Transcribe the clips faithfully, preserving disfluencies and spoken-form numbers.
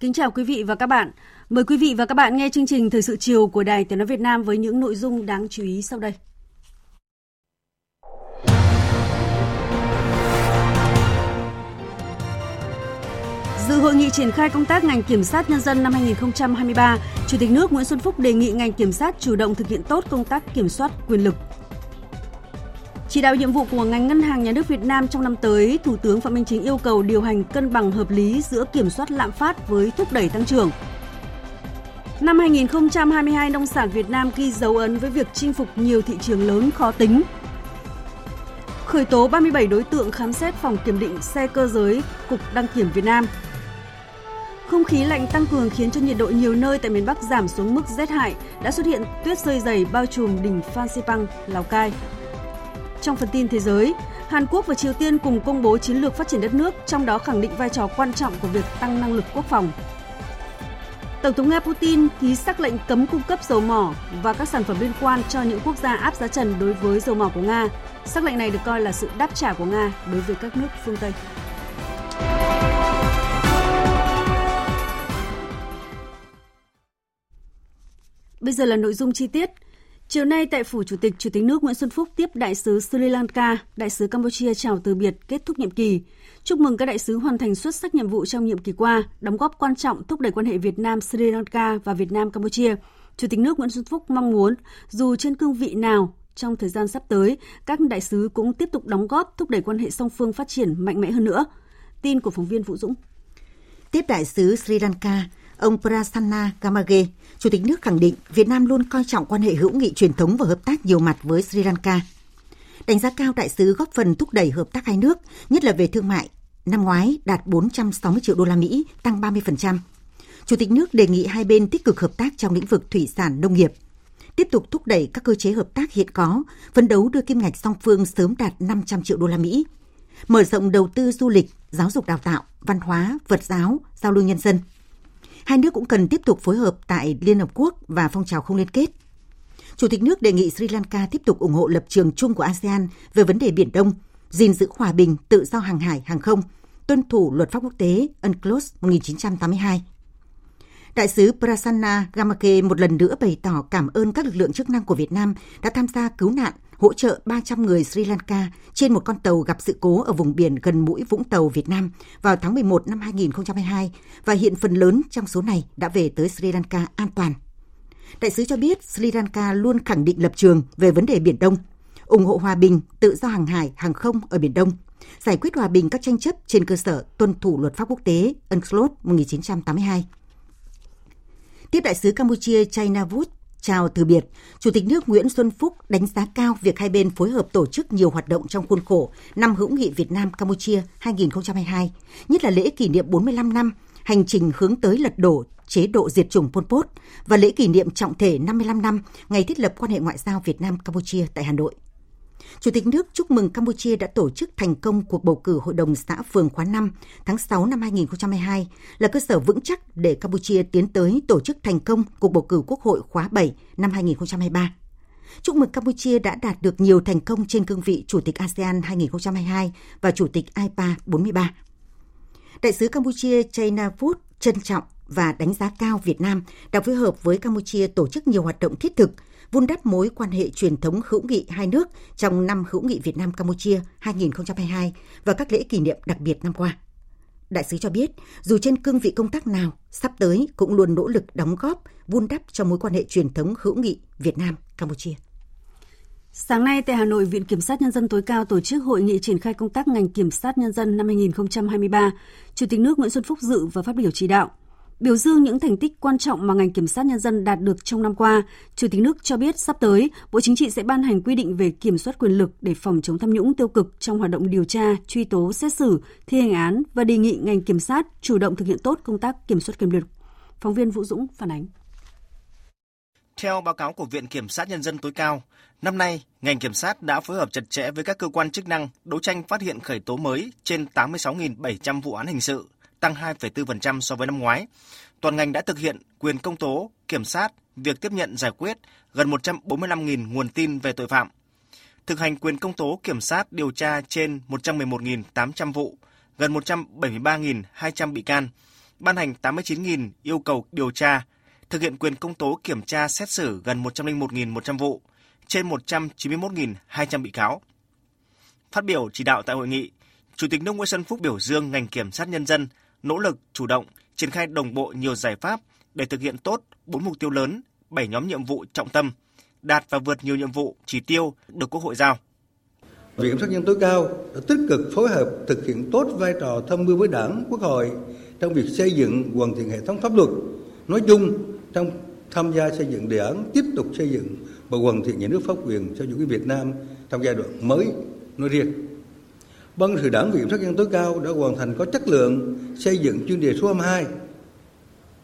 Kính chào quý vị và các bạn. Mời quý vị và các bạn nghe chương trình Thời sự chiều của Đài Tiếng nói Việt Nam với những nội dung đáng chú ý sau đây. Dự hội nghị triển khai công tác ngành kiểm sát nhân dân năm hai không hai ba, Chủ tịch nước Nguyễn Xuân Phúc đề nghị ngành kiểm sát chủ động thực hiện tốt công tác kiểm soát quyền lực. Chỉ đạo nhiệm vụ của ngành Ngân hàng Nhà nước Việt Nam trong năm tới, Thủ tướng Phạm Minh Chính yêu cầu điều hành cân bằng hợp lý giữa kiểm soát lạm phát với thúc đẩy tăng trưởng. Năm hai không hai hai, nông sản Việt Nam ghi dấu ấn với việc chinh phục nhiều thị trường lớn khó tính. Khởi tố ba mươi bảy đối tượng khám xét phòng kiểm định xe cơ giới, Cục Đăng kiểm Việt Nam. Không khí lạnh tăng cường khiến cho nhiệt độ nhiều nơi tại miền Bắc giảm xuống mức rét hại, đã xuất hiện tuyết rơi dày bao trùm đỉnh Phan Xipang, Lào Cai. Trong phần tin thế giới, Hàn Quốc và Triều Tiên cùng công bố chiến lược phát triển đất nước, trong đó khẳng định vai trò quan trọng của việc tăng năng lực quốc phòng. Tổng thống Nga Putin ký sắc lệnh cấm cung cấp dầu mỏ và các sản phẩm liên quan cho những quốc gia áp giá trần đối với dầu mỏ của Nga. Sắc lệnh này được coi là sự đáp trả của Nga đối với các nước phương Tây. Bây giờ là nội dung chi tiết. Chiều nay tại Phủ Chủ tịch, Chủ tịch nước Nguyễn Xuân Phúc tiếp Đại sứ Sri Lanka, Đại sứ Campuchia chào từ biệt kết thúc nhiệm kỳ. Chúc mừng các đại sứ hoàn thành xuất sắc nhiệm vụ trong nhiệm kỳ qua, đóng góp quan trọng thúc đẩy quan hệ Việt Nam-Sri Lanka và Việt Nam-Campuchia. Chủ tịch nước Nguyễn Xuân Phúc mong muốn, dù trên cương vị nào, trong thời gian sắp tới, các đại sứ cũng tiếp tục đóng góp thúc đẩy quan hệ song phương phát triển mạnh mẽ hơn nữa. Tin của phóng viên Vũ Dũng. Tiếp Đại sứ Sri Lanka, ông Prasanna Gamage, Chủ tịch nước khẳng định Việt Nam luôn coi trọng quan hệ hữu nghị truyền thống và hợp tác nhiều mặt với Sri Lanka. Đánh giá cao đại sứ góp phần thúc đẩy hợp tác hai nước, nhất là về thương mại, năm ngoái đạt bốn trăm sáu mươi triệu đô la Mỹ, tăng ba mươi phần trăm. Chủ tịch nước đề nghị hai bên tích cực hợp tác trong lĩnh vực thủy sản nông nghiệp, tiếp tục thúc đẩy các cơ chế hợp tác hiện có, phấn đấu đưa kim ngạch song phương sớm đạt năm trăm triệu đô la Mỹ, mở rộng đầu tư du lịch, giáo dục đào tạo, văn hóa, Phật giáo, giao lưu nhân dân. Hai nước cũng cần tiếp tục phối hợp tại Liên Hợp Quốc và phong trào không liên kết. Chủ tịch nước đề nghị Sri Lanka tiếp tục ủng hộ lập trường chung của a sê an về vấn đề Biển Đông, gìn giữ hòa bình, tự do hàng hải, hàng không, tuân thủ luật pháp quốc tế UNCLOS một chín tám hai. Đại sứ Prasanna Gamage một lần nữa bày tỏ cảm ơn các lực lượng chức năng của Việt Nam đã tham gia cứu nạn, hỗ trợ ba trăm người Sri Lanka trên một con tàu gặp sự cố ở vùng biển gần mũi Vũng Tàu Việt Nam vào tháng mười một năm hai không hai hai và hiện phần lớn trong số này đã về tới Sri Lanka an toàn. Đại sứ cho biết Sri Lanka luôn khẳng định lập trường về vấn đề Biển Đông, ủng hộ hòa bình, tự do hàng hải, hàng không ở Biển Đông, giải quyết hòa bình các tranh chấp trên cơ sở tuân thủ luật pháp quốc tế UNCLOS một chín tám hai. Tiếp đại sứ Campuchia Chay Navuth chào từ biệt, Chủ tịch nước Nguyễn Xuân Phúc đánh giá cao việc hai bên phối hợp tổ chức nhiều hoạt động trong khuôn khổ năm hữu nghị Việt Nam-Campuchia hai không hai hai, nhất là lễ kỷ niệm bốn mươi lăm năm hành trình hướng tới lật đổ chế độ diệt chủng Pol Pot và lễ kỷ niệm trọng thể năm mươi lăm năm ngày thiết lập quan hệ ngoại giao Việt Nam-Campuchia tại Hà Nội. Chủ tịch nước chúc mừng Campuchia đã tổ chức thành công cuộc bầu cử Hội đồng xã phường khóa năm tháng sáu năm hai không hai hai, là cơ sở vững chắc để Campuchia tiến tới tổ chức thành công cuộc bầu cử Quốc hội khóa bảy năm hai không hai ba. Chúc mừng Campuchia đã đạt được nhiều thành công trên cương vị Chủ tịch a sê an hai không hai hai và Chủ tịch i pê a bốn mươi ba. Đại sứ Campuchia Chay Navuth trân trọng và đánh giá cao Việt Nam đã phối hợp với Campuchia tổ chức nhiều hoạt động thiết thực, vun đắp mối quan hệ truyền thống hữu nghị hai nước trong năm hữu nghị Việt Nam-Campuchia hai không hai hai và các lễ kỷ niệm đặc biệt năm qua. Đại sứ cho biết, dù trên cương vị công tác nào, sắp tới cũng luôn nỗ lực đóng góp, vun đắp cho mối quan hệ truyền thống hữu nghị Việt Nam-Campuchia. Sáng nay tại Hà Nội, Viện Kiểm sát Nhân dân tối cao tổ chức hội nghị triển khai công tác ngành kiểm sát nhân dân năm hai không hai ba. Chủ tịch nước Nguyễn Xuân Phúc dự và phát biểu chỉ đạo. Biểu dương những thành tích quan trọng mà ngành kiểm sát nhân dân đạt được trong năm qua, Chủ tịch nước cho biết sắp tới, Bộ Chính trị sẽ ban hành quy định về kiểm soát quyền lực để phòng chống tham nhũng tiêu cực trong hoạt động điều tra, truy tố, xét xử, thi hành án và đề nghị ngành kiểm sát chủ động thực hiện tốt công tác kiểm soát quyền lực. Phóng viên Vũ Dũng phản ánh. Theo báo cáo của Viện Kiểm sát Nhân dân tối cao, năm nay, ngành kiểm sát đã phối hợp chặt chẽ với các cơ quan chức năng đấu tranh phát hiện khởi tố mới trên tám mươi sáu nghìn bảy trăm vụ án hình sự, tăng hai phẩy bốn phần trăm so với năm ngoái. Toàn ngành đã thực hiện quyền công tố, kiểm sát, việc tiếp nhận giải quyết gần một trăm bốn mươi lăm nghìn nguồn tin về tội phạm. Thực hành quyền công tố, kiểm sát, điều tra trên một trăm mười một nghìn tám trăm vụ, gần một trăm bảy mươi ba nghìn hai trăm bị can, ban hành tám mươi chín nghìn yêu cầu điều tra, thực hiện quyền công tố, kiểm tra, xét xử gần một trăm lẻ một nghìn một trăm vụ, trên một trăm chín mươi mốt nghìn hai trăm bị cáo. Phát biểu chỉ đạo tại hội nghị, Chủ tịch nước Nguyễn Xuân Phúc biểu dương ngành kiểm sát nhân dân nỗ lực chủ động triển khai đồng bộ nhiều giải pháp để thực hiện tốt bốn mục tiêu lớn, bảy nhóm nhiệm vụ trọng tâm, đạt và vượt nhiều nhiệm vụ chỉ tiêu được Quốc hội giao. Viện Kiểm sát Nhân dân tối cao đã tích cực phối hợp thực hiện tốt vai trò tham mưu với Đảng, Quốc hội trong việc xây dựng hoàn thiện hệ thống pháp luật nói chung, trong tham gia xây dựng đề án tiếp tục xây dựng và hoàn thiện nhà nước pháp quyền cho chủ nghĩa Việt Nam trong giai đoạn mới nói riêng. Ban Cán sự Đảng Viện Kiểm sát Nhân dân tối cao đã hoàn thành có chất lượng xây dựng chuyên đề số hai mươi hai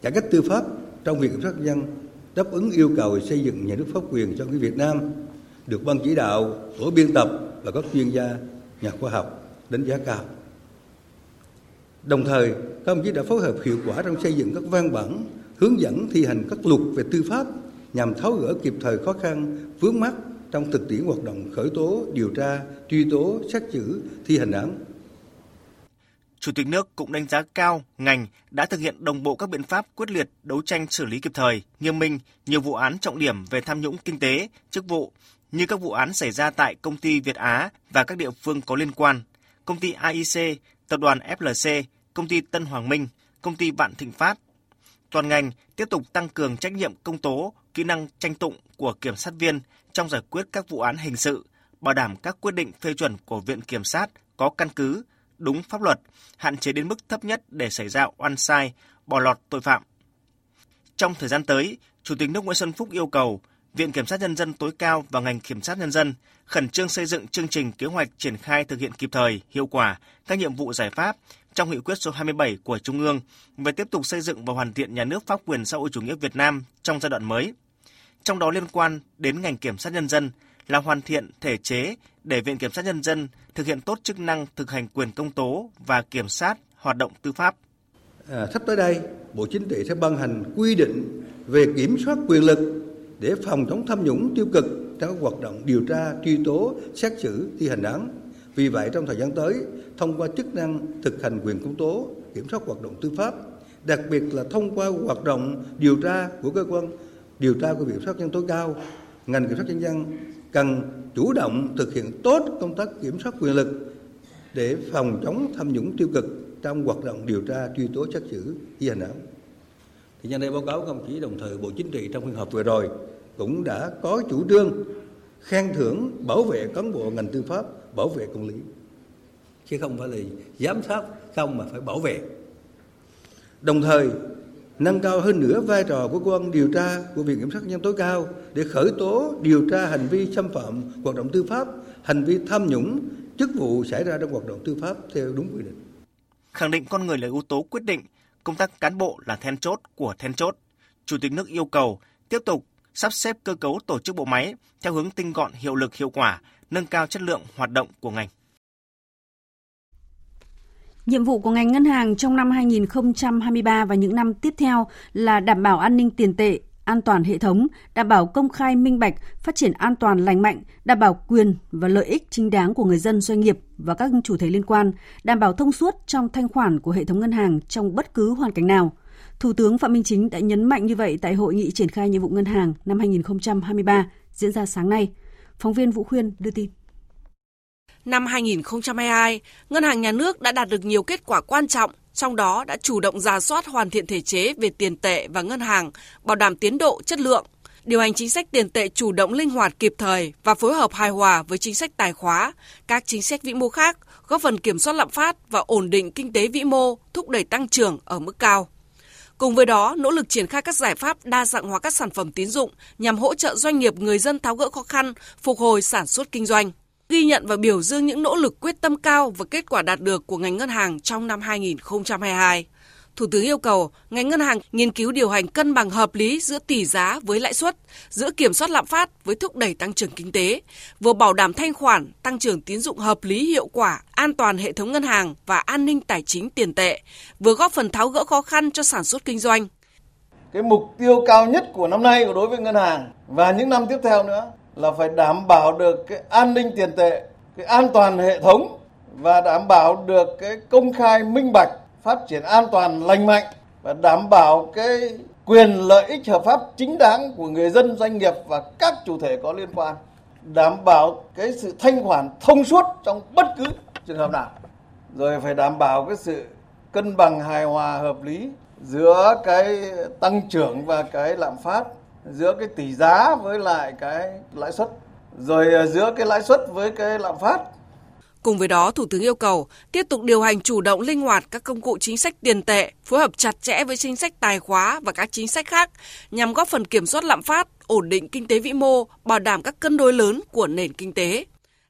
cải cách tư pháp trong Viện Kiểm sát Nhân dân đáp ứng yêu cầu xây dựng nhà nước pháp quyền cho chủ nghĩa Việt Nam, được ban chỉ đạo, tổ biên tập và các chuyên gia, nhà khoa học đánh giá cao. Đồng thời, các đồng chí đã phối hợp hiệu quả trong xây dựng các văn bản hướng dẫn thi hành các luật về tư pháp nhằm tháo gỡ kịp thời khó khăn, vướng mắc trong thực tiễn hoạt động khởi tố, điều tra, truy tố, xét xử, thi hành án. Chủ tịch nước cũng đánh giá cao ngành đã thực hiện đồng bộ các biện pháp quyết liệt đấu tranh xử lý kịp thời, nghiêm minh nhiều vụ án trọng điểm về tham nhũng kinh tế, chức vụ như các vụ án xảy ra tại công ty Việt Á và các địa phương có liên quan, công ty a i xê, tập đoàn ép lờ xê, công ty Tân Hoàng Minh, công ty Vạn Thịnh Phát. Toàn ngành tiếp tục tăng cường trách nhiệm công tố, kỹ năng tranh tụng của kiểm sát viên trong giải quyết các vụ án hình sự, bảo đảm các quyết định phê chuẩn của Viện Kiểm sát có căn cứ, đúng pháp luật, hạn chế đến mức thấp nhất để xảy ra oan sai, bỏ lọt tội phạm. Trong thời gian tới, Chủ tịch nước Nguyễn Xuân Phúc yêu cầu Viện Kiểm sát Nhân dân tối cao và ngành Kiểm sát Nhân dân khẩn trương xây dựng chương trình kế hoạch triển khai thực hiện kịp thời, hiệu quả các nhiệm vụ giải pháp trong nghị quyết số hai mươi bảy của Trung ương về tiếp tục xây dựng và hoàn thiện nhà nước pháp quyền xã hội chủ nghĩa Việt Nam trong giai đoạn mới. Trong đó liên quan đến ngành Kiểm sát Nhân dân là hoàn thiện thể chế để Viện Kiểm sát Nhân dân thực hiện tốt chức năng thực hành quyền công tố và kiểm sát hoạt động tư pháp. À, sắp tới đây, Bộ Chính trị sẽ ban hành quy định về kiểm soát quyền lực để phòng chống tham nhũng tiêu cực trong hoạt động điều tra, truy tố, xét xử, thi hành án. Vì vậy, trong thời gian tới, thông qua chức năng thực hành quyền công tố, kiểm soát hoạt động tư pháp, đặc biệt là thông qua hoạt động điều tra của cơ quan điều tra của Viện Kiểm sát Nhân dân tối cao, ngành Kiểm sát Nhân dân cần chủ động thực hiện tốt công tác kiểm soát quyền lực để phòng chống tham nhũng tiêu cực trong hoạt động điều tra, truy tố, xét xử, thi hành án. Thì nhân đây báo cáo các đồng chí, đồng thời Bộ Chính trị trong phiên họp vừa rồi cũng đã có chủ trương khen thưởng bảo vệ cán bộ ngành tư pháp, bảo vệ công lý, chứ không phải là giám sát không mà phải bảo vệ. Đồng thời nâng cao hơn nữa vai trò của cơ quan điều tra của Viện Kiểm sát Nhân dân tối cao để khởi tố điều tra hành vi xâm phạm hoạt động tư pháp, hành vi tham nhũng chức vụ xảy ra trong hoạt động tư pháp theo đúng quy định. Khẳng định con người là yếu tố quyết định, công tác cán bộ là then chốt của then chốt, Chủ tịch nước yêu cầu tiếp tục sắp xếp cơ cấu tổ chức bộ máy theo hướng tinh gọn, hiệu lực, hiệu quả, nâng cao chất lượng hoạt động của ngành. Nhiệm vụ của ngành ngân hàng trong năm hai không hai ba và những năm tiếp theo là đảm bảo an ninh tiền tệ, an toàn hệ thống, đảm bảo công khai minh bạch, phát triển an toàn lành mạnh, đảm bảo quyền và lợi ích chính đáng của người dân, doanh nghiệp và các chủ thể liên quan, đảm bảo thông suốt trong thanh khoản của hệ thống ngân hàng trong bất cứ hoàn cảnh nào. Thủ tướng Phạm Minh Chính đã nhấn mạnh như vậy tại hội nghị triển khai nhiệm vụ ngân hàng năm hai không hai ba diễn ra sáng nay. Phóng viên Vũ Khuyên đưa tin. Năm hai không hai hai, Ngân hàng Nhà nước đã đạt được nhiều kết quả quan trọng, trong đó đã chủ động rà soát hoàn thiện thể chế về tiền tệ và ngân hàng, bảo đảm tiến độ, chất lượng. điều hành chính sách tiền tệ chủ động linh hoạt kịp thời và phối hợp hài hòa với chính sách tài khóa, các chính sách vĩ mô khác, góp phần kiểm soát lạm phát và ổn định kinh tế vĩ mô, thúc đẩy tăng trưởng ở mức cao. Cùng với đó, nỗ lực triển khai các giải pháp đa dạng hóa các sản phẩm tín dụng nhằm hỗ trợ doanh nghiệp, người dân tháo gỡ khó khăn, phục hồi sản xuất kinh doanh. Ghi nhận và biểu dương những nỗ lực quyết tâm cao và kết quả đạt được của ngành ngân hàng trong năm hai nghìn không trăm hai mươi hai. Thủ tướng yêu cầu ngành ngân hàng nghiên cứu điều hành cân bằng hợp lý giữa tỷ giá với lãi suất, giữa kiểm soát lạm phát với thúc đẩy tăng trưởng kinh tế, vừa bảo đảm thanh khoản, tăng trưởng tín dụng hợp lý hiệu quả, an toàn hệ thống ngân hàng và an ninh tài chính tiền tệ, vừa góp phần tháo gỡ khó khăn cho sản xuất kinh doanh. Cái mục tiêu cao nhất của năm nay đối với ngân hàng và những năm tiếp theo nữa là phải đảm bảo được cái an ninh tiền tệ, cái an toàn hệ thống và đảm bảo được cái công khai minh bạch, phát triển an toàn lành mạnh và đảm bảo cái quyền lợi ích hợp pháp chính đáng của người dân, doanh nghiệp và các chủ thể có liên quan, đảm bảo cái sự thanh khoản thông suốt trong bất cứ trường hợp nào, rồi phải đảm bảo cái sự cân bằng hài hòa hợp lý giữa cái tăng trưởng và cái lạm phát, giữa cái tỷ giá với lại cái lãi suất, rồi giữa cái lãi suất với cái lạm phát. Cùng với đó, Thủ tướng yêu cầu tiếp tục điều hành chủ động linh hoạt các công cụ chính sách tiền tệ, phối hợp chặt chẽ với chính sách tài khóa và các chính sách khác nhằm góp phần kiểm soát lạm phát, ổn định kinh tế vĩ mô, bảo đảm các cân đối lớn của nền kinh tế,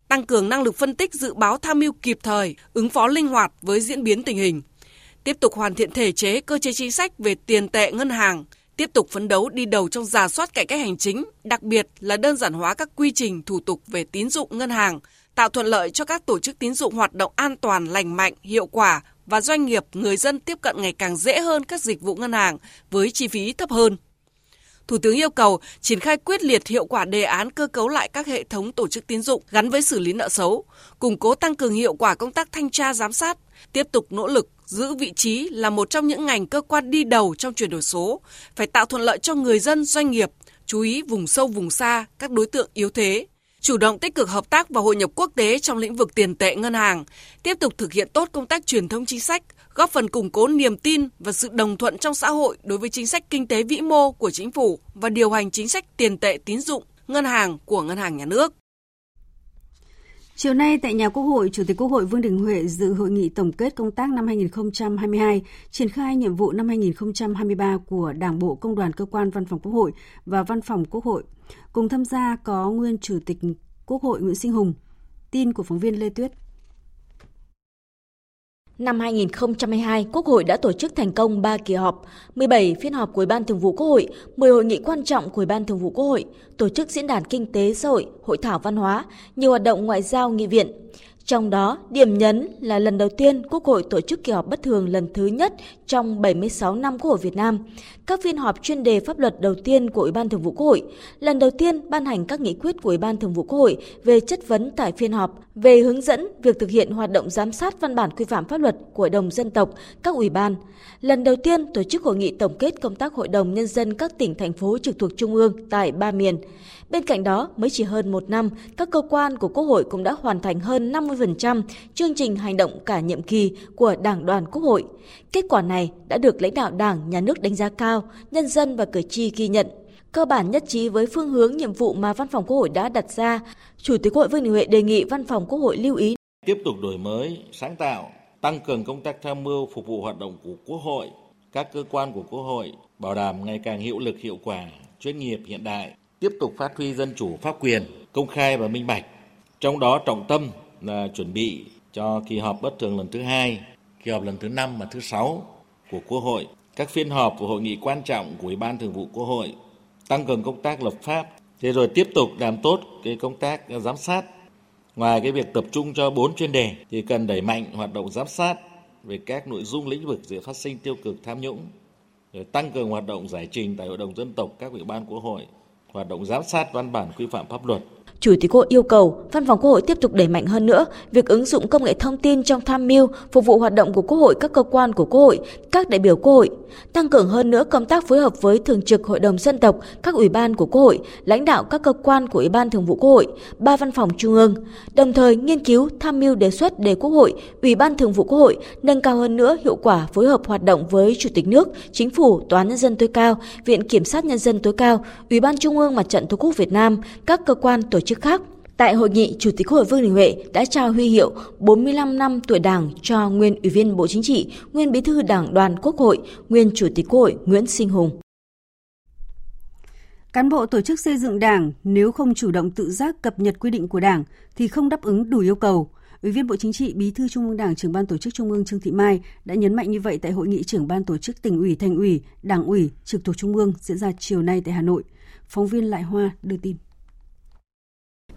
tăng cường năng lực phân tích dự báo tham mưu kịp thời, ứng phó linh hoạt với diễn biến tình hình, tiếp tục hoàn thiện thể chế, cơ chế chính sách về tiền tệ ngân hàng, tiếp tục phấn đấu đi đầu trong rà soát cải cách hành chính, đặc biệt là đơn giản hóa các quy trình thủ tục về tín dụng ngân hàng, tạo thuận lợi cho các tổ chức tín dụng hoạt động an toàn, lành mạnh, hiệu quả và doanh nghiệp, người dân tiếp cận ngày càng dễ hơn các dịch vụ ngân hàng với chi phí thấp hơn. Thủ tướng yêu cầu triển khai quyết liệt hiệu quả đề án cơ cấu lại các hệ thống tổ chức tín dụng gắn với xử lý nợ xấu, củng cố tăng cường hiệu quả công tác thanh tra giám sát, tiếp tục nỗ lực giữ vị trí là một trong những ngành cơ quan đi đầu trong chuyển đổi số, phải tạo thuận lợi cho người dân, doanh nghiệp, chú ý vùng sâu vùng xa, các đối tượng yếu thế, chủ động tích cực hợp tác và hội nhập quốc tế trong lĩnh vực tiền tệ ngân hàng, tiếp tục thực hiện tốt công tác truyền thông chính sách, góp phần củng cố niềm tin và sự đồng thuận trong xã hội đối với chính sách kinh tế vĩ mô của chính phủ và điều hành chính sách tiền tệ tín dụng ngân hàng của Ngân hàng Nhà nước. Chiều nay tại nhà Quốc hội, Chủ tịch Quốc hội Vương Đình Huệ dự hội nghị tổng kết công tác năm hai nghìn không trăm hai mươi hai, triển khai nhiệm vụ năm hai nghìn không trăm hai mươi ba của Đảng bộ Công đoàn Cơ quan Văn phòng Quốc hội và Văn phòng Quốc hội. Cùng tham gia có nguyên Chủ tịch Quốc hội Nguyễn Sinh Hùng. Tin của phóng viên Lê Tuyết. Năm hai nghìn không trăm hai mươi hai, Quốc hội đã tổ chức thành công ba kỳ họp, mười bảy phiên họp của Ủy ban Thường vụ Quốc hội, mười hội nghị quan trọng của Ủy ban Thường vụ Quốc hội, tổ chức diễn đàn kinh tế xã hội, hội thảo văn hóa, nhiều hoạt động ngoại giao nghị viện. Trong đó, điểm nhấn là lần đầu tiên Quốc hội tổ chức kỳ họp bất thường lần thứ nhất trong bảy mươi sáu năm Quốc hội Việt Nam, các phiên họp chuyên đề pháp luật đầu tiên của Ủy ban Thường vụ Quốc hội, lần đầu tiên ban hành các nghị quyết của Ủy ban Thường vụ Quốc hội về chất vấn tại phiên họp, về hướng dẫn việc thực hiện hoạt động giám sát văn bản quy phạm pháp luật của Hội đồng Dân tộc, các ủy ban, lần đầu tiên tổ chức hội nghị tổng kết công tác Hội đồng Nhân dân các tỉnh, thành phố trực thuộc Trung ương tại ba miền. Bên cạnh đó, mới chỉ hơn một năm, các cơ quan của Quốc hội cũng đã hoàn thành hơn năm mươi phần trăm chương trình hành động cả nhiệm kỳ của Đảng đoàn Quốc hội. Kết quả này đã được lãnh đạo Đảng, Nhà nước đánh giá cao, nhân dân và cử tri ghi nhận. Cơ bản nhất trí với phương hướng nhiệm vụ mà Văn phòng Quốc hội đã đặt ra, Chủ tịch Quốc hội Vương Đình Huệ đề nghị Văn phòng Quốc hội lưu ý tiếp tục đổi mới, sáng tạo, tăng cường công tác tham mưu phục vụ hoạt động của Quốc hội, các cơ quan của Quốc hội, bảo đảm ngày càng hiệu lực, hiệu quả, chuyên nghiệp, hiện đại, tiếp tục phát huy dân chủ, pháp quyền, công khai và minh bạch. Trong đó trọng tâm là chuẩn bị cho kỳ họp bất thường lần thứ hai, kỳ họp lần thứ năm và thứ sáu của Quốc hội, các phiên họp của hội nghị quan trọng của Ủy ban Thường vụ Quốc hội, tăng cường công tác lập pháp, thế rồi tiếp tục làm tốt cái công tác giám sát. Ngoài cái việc tập trung cho bốn chuyên đề thì cần đẩy mạnh hoạt động giám sát về các nội dung lĩnh vực dễ phát sinh tiêu cực tham nhũng, rồi tăng cường hoạt động giải trình tại Hội đồng Dân tộc, các ủy ban Quốc hội, hoạt động giám sát văn bản quy phạm pháp luật. Chủ tịch Quốc hội yêu cầu Văn phòng Quốc hội tiếp tục đẩy mạnh hơn nữa việc ứng dụng công nghệ thông tin trong tham mưu phục vụ hoạt động của Quốc hội, các cơ quan của Quốc hội, các đại biểu Quốc hội, tăng cường hơn nữa công tác phối hợp với Thường trực Hội đồng Dân tộc, các ủy ban của Quốc hội, lãnh đạo các cơ quan của Ủy ban Thường vụ Quốc hội, ba văn phòng Trung ương, đồng thời nghiên cứu tham mưu đề xuất để Quốc hội, Ủy ban Thường vụ Quốc hội nâng cao hơn nữa hiệu quả phối hợp hoạt động với Chủ tịch nước, Chính phủ, Tòa án Nhân dân tối cao, Viện Kiểm sát Nhân dân tối cao, Ủy ban Trung ương Mặt trận Tổ quốc Việt Nam, các cơ quan tổ chức khác. Tại hội nghị, Chủ tịch Quốc hội Vương Đình Huệ đã trao huy hiệu bốn mươi lăm năm tuổi Đảng cho nguyên Ủy viên Bộ Chính trị, nguyên Bí thư Đảng đoàn Quốc hội, nguyên Chủ tịch Quốc hội Nguyễn Sinh Hùng. Cán bộ tổ chức xây dựng Đảng nếu không chủ động tự giác cập nhật quy định của Đảng thì không đáp ứng đủ yêu cầu. Ủy viên Bộ Chính trị, Bí thư Trung ương Đảng, Trưởng ban Tổ chức Trung ương Trương Thị Mai đã nhấn mạnh như vậy tại hội nghị Trưởng ban Tổ chức Tỉnh ủy, Thành ủy, Đảng ủy trực thuộc Trung ương diễn ra chiều nay tại Hà Nội. Phóng viên Lại Hoa đưa tin.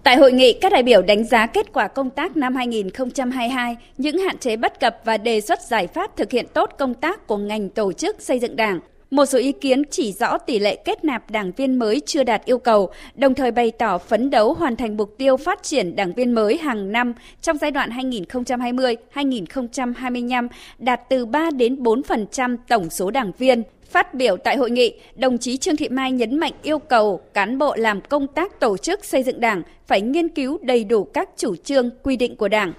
Tại hội nghị, các đại biểu đánh giá kết quả công tác năm hai nghìn không trăm hai mươi hai, những hạn chế bất cập và đề xuất giải pháp thực hiện tốt công tác của ngành tổ chức xây dựng Đảng. Một số ý kiến chỉ rõ tỷ lệ kết nạp đảng viên mới chưa đạt yêu cầu, đồng thời bày tỏ phấn đấu hoàn thành mục tiêu phát triển đảng viên mới hàng năm trong giai đoạn hai nghìn không trăm hai mươi đến hai nghìn không trăm hai mươi lăm đạt từ ba đến bốn phần trăm tổng số đảng viên. Phát biểu tại hội nghị, đồng chí Trương Thị Mai nhấn mạnh yêu cầu cán bộ làm công tác tổ chức xây dựng Đảng phải nghiên cứu đầy đủ các chủ trương, quy định của Đảng.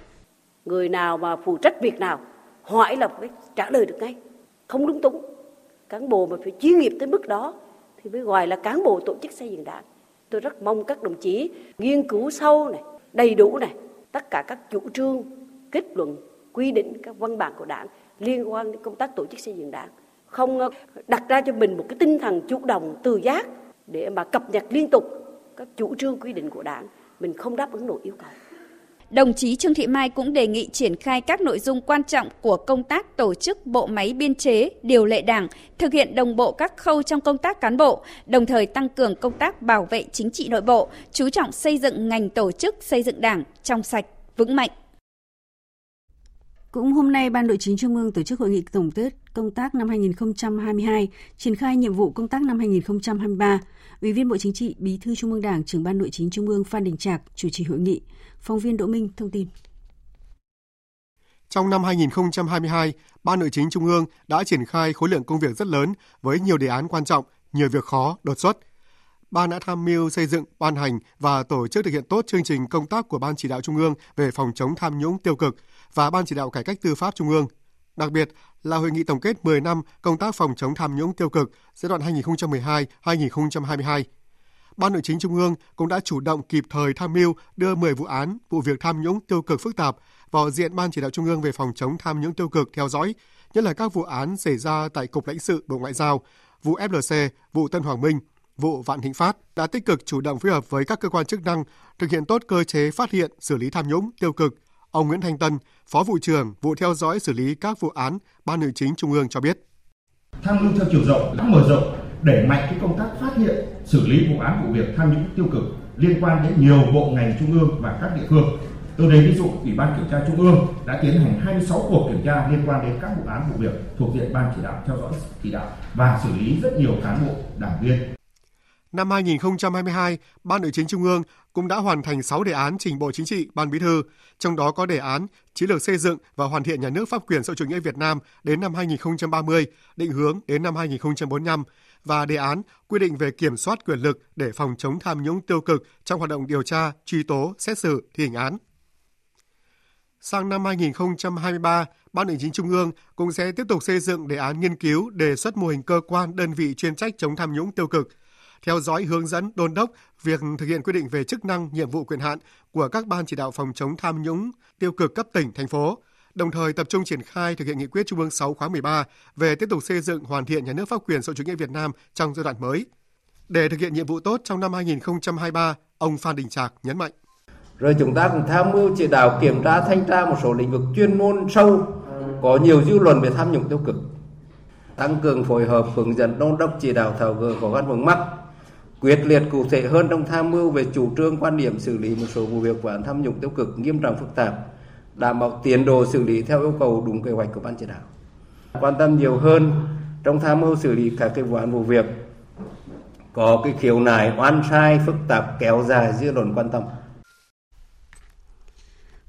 Người nào mà phụ trách việc nào, hỏi là phải trả lời được ngay, không lúng túng. Cán bộ mà phải chuyên nghiệp tới mức đó thì mới gọi là cán bộ tổ chức xây dựng Đảng. Tôi rất mong các đồng chí nghiên cứu sâu này, đầy đủ này, tất cả các chủ trương, kết luận, quy định, các văn bản của Đảng liên quan đến công tác tổ chức xây dựng Đảng. Không đặt ra cho mình một cái tinh thần chủ động, tự giác để mà cập nhật liên tục các chủ trương, quy định của Đảng, mình không đáp ứng nổi yêu cầu. Đồng chí Trương Thị Mai cũng đề nghị triển khai các nội dung quan trọng của công tác tổ chức bộ máy biên chế, điều lệ Đảng, thực hiện đồng bộ các khâu trong công tác cán bộ, đồng thời tăng cường công tác bảo vệ chính trị nội bộ, chú trọng xây dựng ngành tổ chức xây dựng Đảng trong sạch, vững mạnh. Cũng hôm nay, Ban Nội chính Trung ương tổ chức hội nghị tổng kết công tác năm hai nghìn không trăm hai mươi hai, triển khai nhiệm vụ công tác năm hai nghìn không trăm hai mươi ba. Ủy viên Bộ Chính trị, Bí thư Trung ương Đảng, Trưởng Ban Nội chính Trung ương Phan Đình Trạc chủ trì hội nghị. Phóng viên Đỗ Minh thông tin. Trong năm hai nghìn không trăm hai mươi hai, Ban Nội chính Trung ương đã triển khai khối lượng công việc rất lớn với nhiều đề án quan trọng, nhiều việc khó, đột xuất. Ban đã tham mưu xây dựng, ban hành và tổ chức thực hiện tốt chương trình công tác của Ban Chỉ đạo Trung ương về phòng chống tham nhũng tiêu cực và Ban Chỉ đạo Cải cách Tư pháp Trung ương. Đặc biệt là hội nghị tổng kết mười năm công tác phòng chống tham nhũng tiêu cực giai đoạn hai nghìn không trăm mười hai đến hai nghìn không trăm hai mươi hai. Ban Nội chính Trung ương cũng đã chủ động kịp thời tham mưu đưa mười vụ án, vụ việc tham nhũng tiêu cực phức tạp vào diện Ban Chỉ đạo Trung ương về phòng chống tham nhũng tiêu cực theo dõi, nhất là các vụ án xảy ra tại Cục lãnh sự Bộ Ngoại giao, vụ ép lờ xê, vụ Tân Hoàng Minh, vụ Vạn Thịnh Phát, đã tích cực chủ động phối hợp với các cơ quan chức năng thực hiện tốt cơ chế phát hiện, xử lý tham nhũng tiêu cực. Ông Nguyễn Thanh Tân, Phó vụ trưởng vụ theo dõi xử lý các vụ án Ban Nội chính Trung ương cho biết: tham mưu theo chiều rộng, đã mở rộng, đẩy mạnh cái công tác phát hiện, xử lý vụ án vụ việc tham nhũng tiêu cực liên quan đến nhiều bộ ngành trung ương và các địa phương. Tôi lấy ví dụ Ủy ban Kiểm tra Trung ương đã tiến hành hai mươi sáu cuộc kiểm tra liên quan đến các vụ án vụ việc thuộc diện Ban Chỉ đạo theo dõi chỉ đạo và xử lý rất nhiều cán bộ, đảng viên. Năm hai nghìn không trăm hai mươi hai, Ban Nội chính Trung ương cũng đã hoàn thành sáu đề án trình Bộ Chính trị, Ban Bí thư, trong đó có đề án Chiến lược xây dựng và hoàn thiện nhà nước pháp quyền xã hội chủ nghĩa Việt Nam đến năm hai nghìn không trăm ba mươi, định hướng đến năm hai nghìn không trăm bốn mươi lăm và đề án quy định về kiểm soát quyền lực để phòng chống tham nhũng tiêu cực trong hoạt động điều tra, truy tố, xét xử, thi hành án. Sang năm hai nghìn không trăm hai mươi ba, Ban Nội chính Trung ương cũng sẽ tiếp tục xây dựng đề án nghiên cứu đề xuất mô hình cơ quan, đơn vị chuyên trách chống tham nhũng tiêu cực, theo dõi, hướng dẫn, đôn đốc việc thực hiện quy định về chức năng, nhiệm vụ, quyền hạn của các ban chỉ đạo phòng chống tham nhũng tiêu cực cấp tỉnh, thành phố, đồng thời tập trung triển khai thực hiện nghị quyết Trung ương sáu khóa mười ba về tiếp tục xây dựng hoàn thiện nhà nước pháp quyền xã hội chủ nghĩa Việt Nam trong giai đoạn mới. Để thực hiện nhiệm vụ tốt trong năm hai nghìn không trăm hai mươi ba, ông Phan Đình Trạc nhấn mạnh. Rồi chúng ta cũng tham mưu chỉ đạo kiểm tra, thanh tra một số lĩnh vực chuyên môn sâu, có nhiều dư luận về tham nhũng tiêu cực, tăng cường phối hợp, hướng dẫn, đôn đốc, chỉ đạo tháo gỡ khó khăn vướng mắc, quyết liệt cụ thể hơn trong tham mưu về chủ trương, quan điểm xử lý một số vụ việc vụ án tham nhũng tiêu cực nghiêm trọng, phức tạp, đảm bảo tiến độ xử lý theo yêu cầu, đúng kế hoạch của ban chỉ đạo. Quan tâm nhiều hơn trong tham mưu xử lý các cái vụ án vụ việc có cái khiếu nại oan sai phức tạp kéo dài dư luận quan tâm.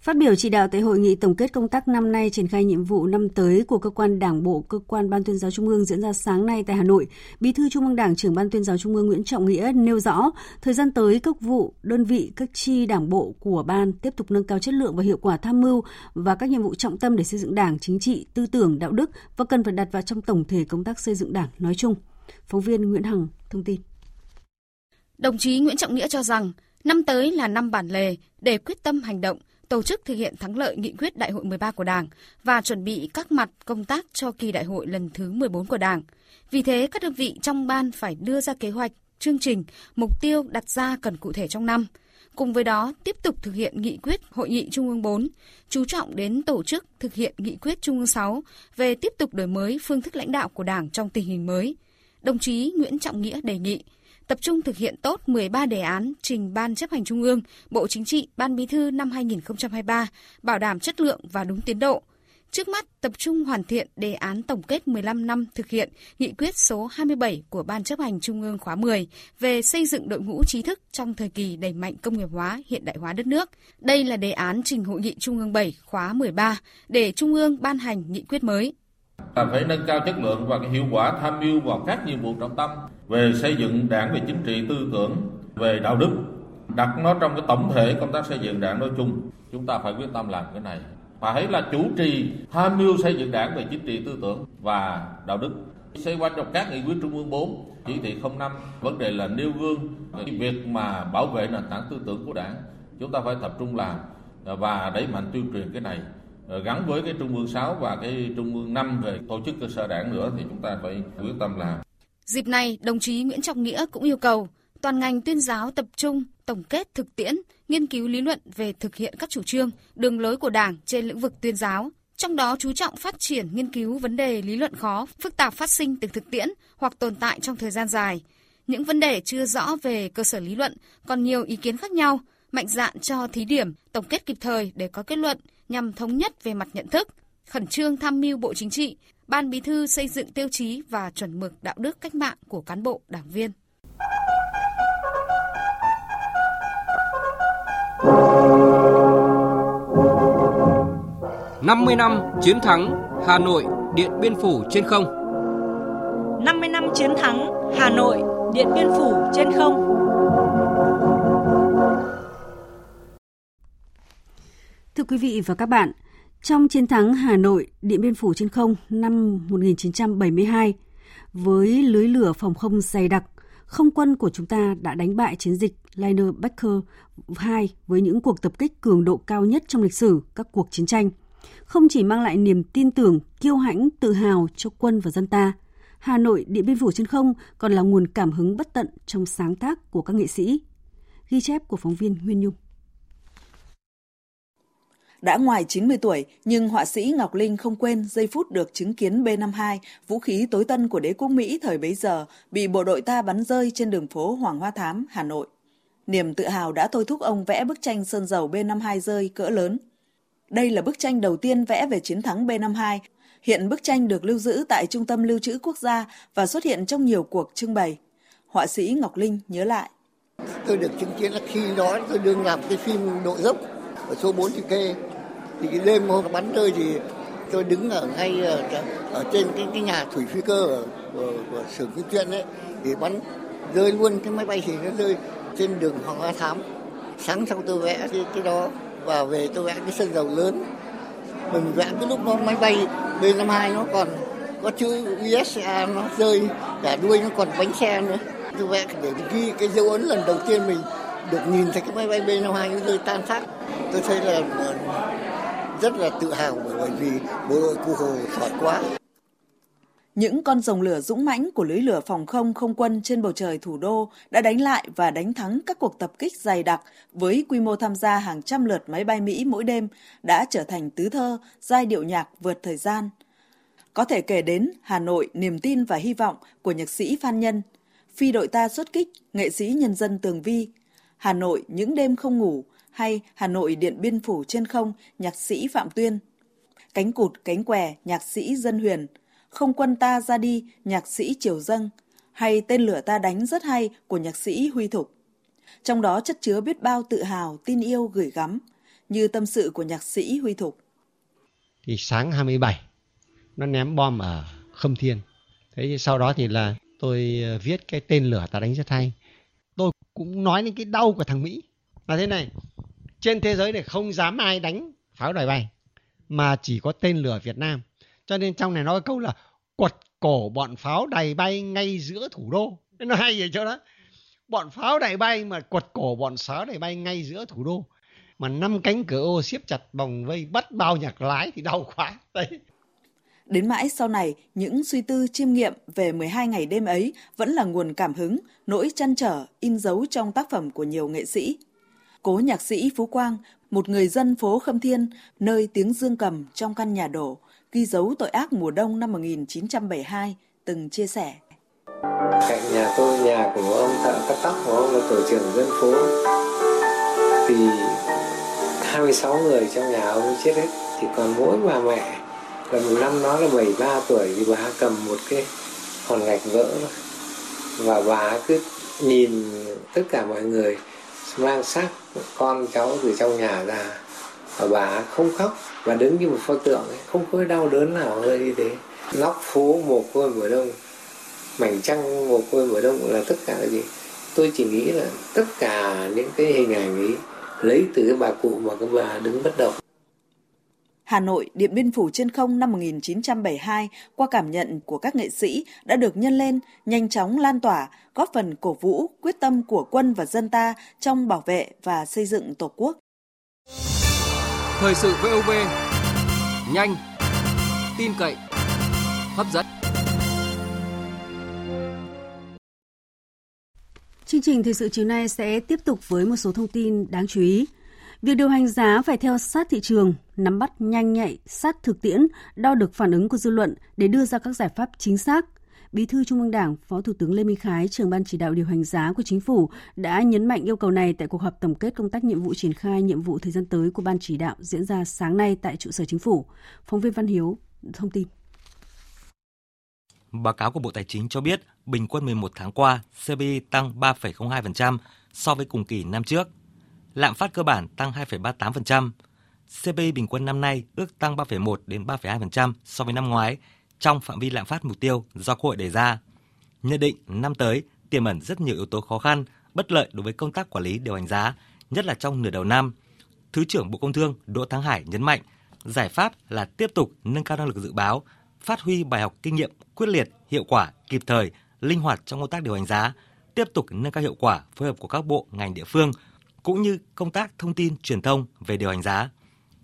Phát biểu chỉ đạo tại hội nghị tổng kết công tác năm nay triển khai nhiệm vụ năm tới của cơ quan Đảng bộ, cơ quan Ban Tuyên giáo Trung ương diễn ra sáng nay tại Hà Nội, Bí thư Trung ương Đảng, trưởng Ban Tuyên giáo Trung ương Nguyễn Trọng Nghĩa nêu rõ, thời gian tới các vụ, đơn vị, các chi Đảng bộ của ban tiếp tục nâng cao chất lượng và hiệu quả tham mưu và các nhiệm vụ trọng tâm để xây dựng Đảng chính trị, tư tưởng, đạo đức và cần phải đặt vào trong tổng thể công tác xây dựng Đảng nói chung. Phóng viên Nguyễn Hằng thông tin. Đồng chí Nguyễn Trọng Nghĩa cho rằng, năm tới là năm bản lề để quyết tâm hành động, tổ chức thực hiện thắng lợi nghị quyết Đại hội mười ba của Đảng và chuẩn bị các mặt công tác cho kỳ Đại hội lần thứ mười bốn của Đảng. Vì thế, các đơn vị trong ban phải đưa ra kế hoạch, chương trình, mục tiêu đặt ra cần cụ thể trong năm. Cùng với đó, tiếp tục thực hiện nghị quyết Hội nghị Trung ương bốn, chú trọng đến tổ chức thực hiện nghị quyết Trung ương sáu về tiếp tục đổi mới phương thức lãnh đạo của Đảng trong tình hình mới. Đồng chí Nguyễn Trọng Nghĩa đề nghị tập trung thực hiện tốt mười ba đề án trình Ban Chấp hành Trung ương, Bộ Chính trị, Ban Bí thư năm hai không hai ba, bảo đảm chất lượng và đúng tiến độ. Trước mắt, tập trung hoàn thiện đề án tổng kết mười lăm năm thực hiện nghị quyết số hai mươi bảy của Ban Chấp hành Trung ương khóa mười về xây dựng đội ngũ trí thức trong thời kỳ đẩy mạnh công nghiệp hóa, hiện đại hóa đất nước. Đây là đề án trình Hội nghị Trung ương bảy khóa mười ba để Trung ương ban hành nghị quyết mới. Là phải nâng cao chất lượng và cái hiệu quả tham mưu vào các nhiệm vụ trọng tâm về xây dựng Đảng, về chính trị tư tưởng, về đạo đức, đặt nó trong cái tổng thể công tác xây dựng Đảng nói chung. Chúng ta phải quyết tâm làm cái này, phải là chủ trì tham mưu xây dựng Đảng về chính trị tư tưởng và đạo đức, xoay quanh trong các nghị quyết Trung ương bốn, chỉ thị không năm. Vấn đề là nêu gương, cái việc mà bảo vệ nền tảng tư tưởng của Đảng chúng ta phải tập trung làm và đẩy mạnh tuyên truyền cái này, gắn với cái Trung ương sáu và cái Trung ương năm về tổ chức cơ sở Đảng nữa thì chúng ta phải quyết tâm làm. Dịp này, đồng chí Nguyễn Trọng Nghĩa cũng yêu cầu toàn ngành tuyên giáo tập trung tổng kết thực tiễn, nghiên cứu lý luận về thực hiện các chủ trương, đường lối của Đảng trên lĩnh vực tuyên giáo, trong đó chú trọng phát triển nghiên cứu vấn đề lý luận khó, phức tạp phát sinh từ thực tiễn hoặc tồn tại trong thời gian dài. Những vấn đề chưa rõ về cơ sở lý luận còn nhiều ý kiến khác nhau, mạnh dạn cho thí điểm, tổng kết kịp thời để có kết luận nhằm thống nhất về mặt nhận thức, khẩn trương tham mưu Bộ Chính trị, Ban Bí thư xây dựng tiêu chí và chuẩn mực đạo đức cách mạng của cán bộ, đảng viên. năm mươi năm chiến thắng Hà Nội, Điện Biên Phủ trên không. năm mươi năm chiến thắng Hà Nội, Điện Biên Phủ trên không. Thưa quý vị và các bạn, trong chiến thắng Hà Nội, Điện Biên Phủ trên không năm một chín bảy hai, với lưới lửa phòng không dày đặc, không quân của chúng ta đã đánh bại chiến dịch Liner Backer hai với những cuộc tập kích cường độ cao nhất trong lịch sử các cuộc chiến tranh. Không chỉ mang lại niềm tin tưởng, kiêu hãnh, tự hào cho quân và dân ta, Hà Nội, Điện Biên Phủ trên không còn là nguồn cảm hứng bất tận trong sáng tác của các nghệ sĩ. Ghi chép của phóng viên Nguyên Nhung. Đã ngoài chín mươi tuổi, nhưng họa sĩ Ngọc Linh không quên giây phút được chứng kiến B năm mươi hai, vũ khí tối tân của đế quốc Mỹ thời bấy giờ, bị bộ đội ta bắn rơi trên đường phố Hoàng Hoa Thám, Hà Nội. Niềm tự hào đã thôi thúc ông vẽ bức tranh sơn dầu B năm mươi hai rơi cỡ lớn. Đây là bức tranh đầu tiên vẽ về chiến thắng B năm mươi hai. Hiện bức tranh được lưu giữ tại Trung tâm Lưu trữ Quốc gia và xuất hiện trong nhiều cuộc trưng bày. Họa sĩ Ngọc Linh nhớ lại. Tôi được chứng kiến là khi đó tôi đương làm cái phim Đội Dốc ở số bốn Chư Kê. Thì cái đêm hôm bắn rơi thì tôi đứng ở ngay ở, ở trên cái, cái nhà thủy phi cơ ở, của, của xưởng cái chuyện ấy, thì bắn rơi luôn cái máy bay thì nó rơi trên đường Hoàng Hoa Thám. Sáng sau tôi vẽ cái, cái đó và về tôi vẽ cái sân dầu lớn. Mình vẽ cái lúc nó máy bay B năm mươi hai nó còn có chữ U S A nó rơi, cả đuôi nó còn bánh xe nữa. Tôi vẽ để ghi cái dấu ấn lần đầu tiên mình được nhìn thấy cái máy bay B năm mươi hai nó rơi tan xác. Tôi thấy là rất là tự hào bởi vì bộ đội Cụ Hồ giỏi quá. Những con rồng lửa dũng mãnh của lưới lửa phòng không không quân trên bầu trời thủ đô đã đánh lại và đánh thắng các cuộc tập kích dày đặc với quy mô tham gia hàng trăm lượt máy bay Mỹ mỗi đêm đã trở thành tứ thơ, giai điệu nhạc vượt thời gian. Có thể kể đến Hà Nội, niềm tin và hy vọng của nhạc sĩ Phan Nhân, phi đội ta xuất kích, nghệ sĩ nhân dân Tường Vi, Hà Nội những đêm không ngủ, hay Hà Nội Điện Biên Phủ trên không, nhạc sĩ Phạm Tuyên. Cánh cụt, cánh què, nhạc sĩ Dân Huyền. Không quân ta ra đi, nhạc sĩ Triệu Dân. hay Tên Lửa Ta Đánh Rất Hay của nhạc sĩ Huy Thục. Trong đó chất chứa biết bao tự hào, tin yêu gửi gắm, như tâm sự của nhạc sĩ Huy Thục. Thì sáng hai mươi bảy, nó ném bom ở Khâm Thiên. Thế sau đó thì là tôi viết cái Tên Lửa Ta Đánh Rất Hay. Tôi cũng nói đến cái đau của thằng Mỹ. Là thế này, trên thế giới này không dám ai đánh pháo đài bay, mà chỉ có tên lửa Việt Nam. Cho nên trong này nói câu là quật cổ bọn pháo đài bay ngay giữa thủ đô. Nó hay vậy chỗ đó. Bọn pháo đài bay mà quật cổ bọn pháo đài bay ngay giữa thủ đô. Mà năm cánh cửa ô siết chặt vòng vây bắt bao nhạc lái thì đau quá. Đấy. Đến mãi sau này, những suy tư chiêm nghiệm về mười hai ngày đêm ấy vẫn là nguồn cảm hứng, nỗi trăn trở, in dấu trong tác phẩm của nhiều nghệ sĩ. Cố nhạc sĩ Phú Quang, một người dân phố Khâm Thiên, nơi tiếng dương cầm trong căn nhà đổ, ghi dấu tội ác mùa đông năm một nghìn chín trăm bảy mươi hai, từng chia sẻ. Cạnh nhà tôi, nhà của ông thợ cắt tóc của ông là tổ trưởng dân phố. Thì hai mươi sáu người trong nhà ông chết hết, chỉ còn mỗi bà mẹ. Là một năm đó là bảy mươi ba tuổi thì bà cầm một cái hòn gạch vỡ. Và bà cứ nhìn tất cả mọi người mang xác con cháu từ trong nhà ra, và bà không khóc, bà đứng như một pho tượng ấy, không có đau đớn nào hơi như thế. Nóc phố mồ côi mùa đông, mảnh trăng mồ côi mùa đông là tất cả là gì? Tôi chỉ nghĩ là tất cả những cái hình ảnh ấy lấy từ cái bà cụ mà cái bà đứng bất động. Hà Nội, Điện Biên Phủ trên không năm một nghìn chín trăm bảy mươi hai qua cảm nhận của các nghệ sĩ đã được nhân lên, nhanh chóng lan tỏa, góp phần cổ vũ quyết tâm của quân và dân ta trong bảo vệ và xây dựng Tổ quốc. Thời sự vê o vê, nhanh, tin cậy, hấp dẫn. Chương trình thời sự chiều nay sẽ tiếp tục với một số thông tin đáng chú ý. Việc điều hành giá phải theo sát thị trường, nắm bắt nhanh nhạy, sát thực tiễn, đo được phản ứng của dư luận để đưa ra các giải pháp chính xác. Bí thư Trung ương Đảng, Phó Thủ tướng Lê Minh Khái, trưởng ban chỉ đạo điều hành giá của Chính phủ đã nhấn mạnh yêu cầu này tại cuộc họp tổng kết công tác nhiệm vụ triển khai nhiệm vụ thời gian tới của ban chỉ đạo diễn ra sáng nay tại trụ sở Chính phủ. Phóng viên Văn Hiếu thông tin. Báo cáo của Bộ Tài chính cho biết, bình quân mười một tháng qua, xê pê i tăng ba phẩy không hai phần trăm so với cùng kỳ năm trước. Lạm phát cơ bản tăng hai phẩy ba mươi tám phần trăm. xê pê i bình quân năm nay ước tăng ba phẩy một đến ba phẩy hai phần trăm so với năm ngoái, trong phạm vi lạm phát mục tiêu do Quốc hội đề ra. Nhận định năm tới tiềm ẩn rất nhiều yếu tố khó khăn, bất lợi đối với công tác quản lý điều hành giá, nhất là trong nửa đầu năm. Thứ trưởng Bộ Công Thương Đỗ Thắng Hải nhấn mạnh, giải pháp là tiếp tục nâng cao năng lực dự báo, phát huy bài học kinh nghiệm quyết liệt, hiệu quả, kịp thời, linh hoạt trong công tác điều hành giá, tiếp tục nâng cao hiệu quả phối hợp của các bộ ngành địa phương cũng như công tác thông tin truyền thông về điều hành giá.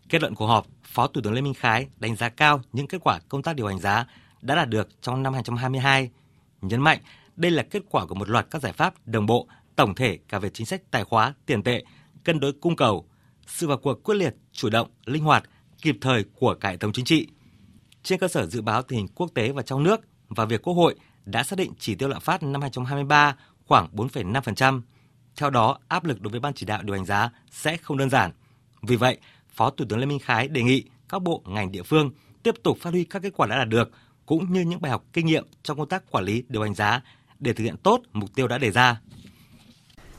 Kết luận cuộc họp, Phó Thủ tướng Lê Minh Khái đánh giá cao những kết quả công tác điều hành giá đã đạt được trong năm hai nghìn không trăm hai mươi hai, nhấn mạnh đây là kết quả của một loạt các giải pháp đồng bộ, tổng thể cả về chính sách tài khóa, tiền tệ, cân đối cung cầu, sự vào cuộc quyết liệt, chủ động, linh hoạt, kịp thời của cả hệ thống chính trị. Trên cơ sở dự báo tình hình quốc tế và trong nước và việc Quốc hội đã xác định chỉ tiêu lạm phát năm hai nghìn không trăm hai mươi ba khoảng bốn phẩy năm phần trăm. Theo đó, áp lực đối với ban chỉ đạo điều hành giá sẽ không đơn giản. Vì vậy, Phó Thủ tướng Lê Minh Khái đề nghị các bộ ngành địa phương tiếp tục phát huy các kết quả đã đạt được cũng như những bài học kinh nghiệm trong công tác quản lý điều hành giá để thực hiện tốt mục tiêu đã đề ra.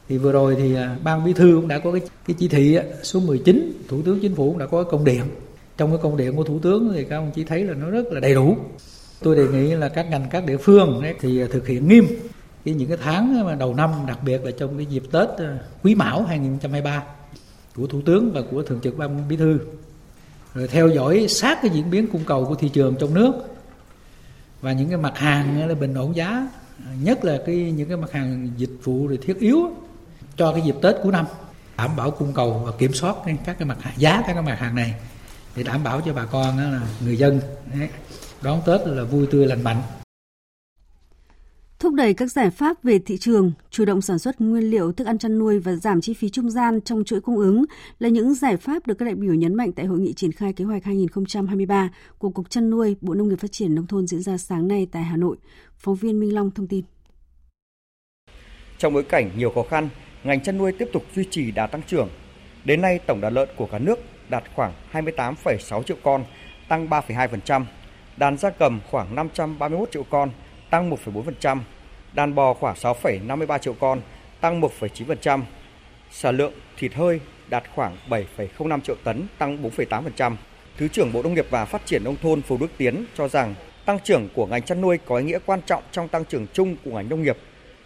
Thì vừa rồi thì Ban Bí thư cũng đã có cái, cái chỉ thị số mười chín, Thủ tướng Chính phủ cũng đã có công điện. Trong cái công điện của Thủ tướng thì các ông chỉ thấy là nó rất là đầy đủ. Tôi đề nghị là các ngành, các địa phương thì thực hiện nghiêm cái những cái tháng mà đầu năm, đặc biệt là trong cái dịp Tết Quý Mão hai nghìn không trăm hai mươi ba của Thủ tướng và của Thường trực Ban Bí thư, rồi theo dõi sát cái diễn biến cung cầu của thị trường trong nước và những cái mặt hàng là bình ổn giá, nhất là cái những cái mặt hàng dịch vụ rồi thiết yếu cho cái dịp Tết cuối năm, đảm bảo cung cầu và kiểm soát các cái mặt hàng giá các cái mặt hàng này để đảm bảo cho bà con là người dân đón Tết là vui tươi lành mạnh. Thúc đẩy các giải pháp về thị trường, chủ động sản xuất nguyên liệu thức ăn chăn nuôi và giảm chi phí trung gian trong chuỗi cung ứng là những giải pháp được các đại biểu nhấn mạnh tại hội nghị triển khai kế hoạch hai nghìn không trăm hai mươi ba của Cục Chăn nuôi, Bộ Nông nghiệp Phát triển Nông thôn diễn ra sáng nay tại Hà Nội. Phóng viên Minh Long thông tin. Trong bối cảnh nhiều khó khăn, ngành chăn nuôi tiếp tục duy trì đà tăng trưởng. Đến nay, tổng đàn lợn của cả nước đạt khoảng hai mươi tám phẩy sáu triệu con, tăng ba phẩy hai phần trăm, đàn gia cầm khoảng năm trăm ba mươi mốt triệu con, tăng một phẩy bốn phần trăm, đàn bò khoảng sáu phẩy năm mươi ba triệu con, tăng một phẩy chín phần trăm. Sản lượng thịt hơi đạt khoảng bảy phẩy không năm triệu tấn, tăng bốn phẩy tám phần trăm. Thứ trưởng Bộ Nông nghiệp và Phát triển Nông thôn Phú Đức Tiến cho rằng tăng trưởng của ngành chăn nuôi có ý nghĩa quan trọng trong tăng trưởng chung của ngành nông nghiệp,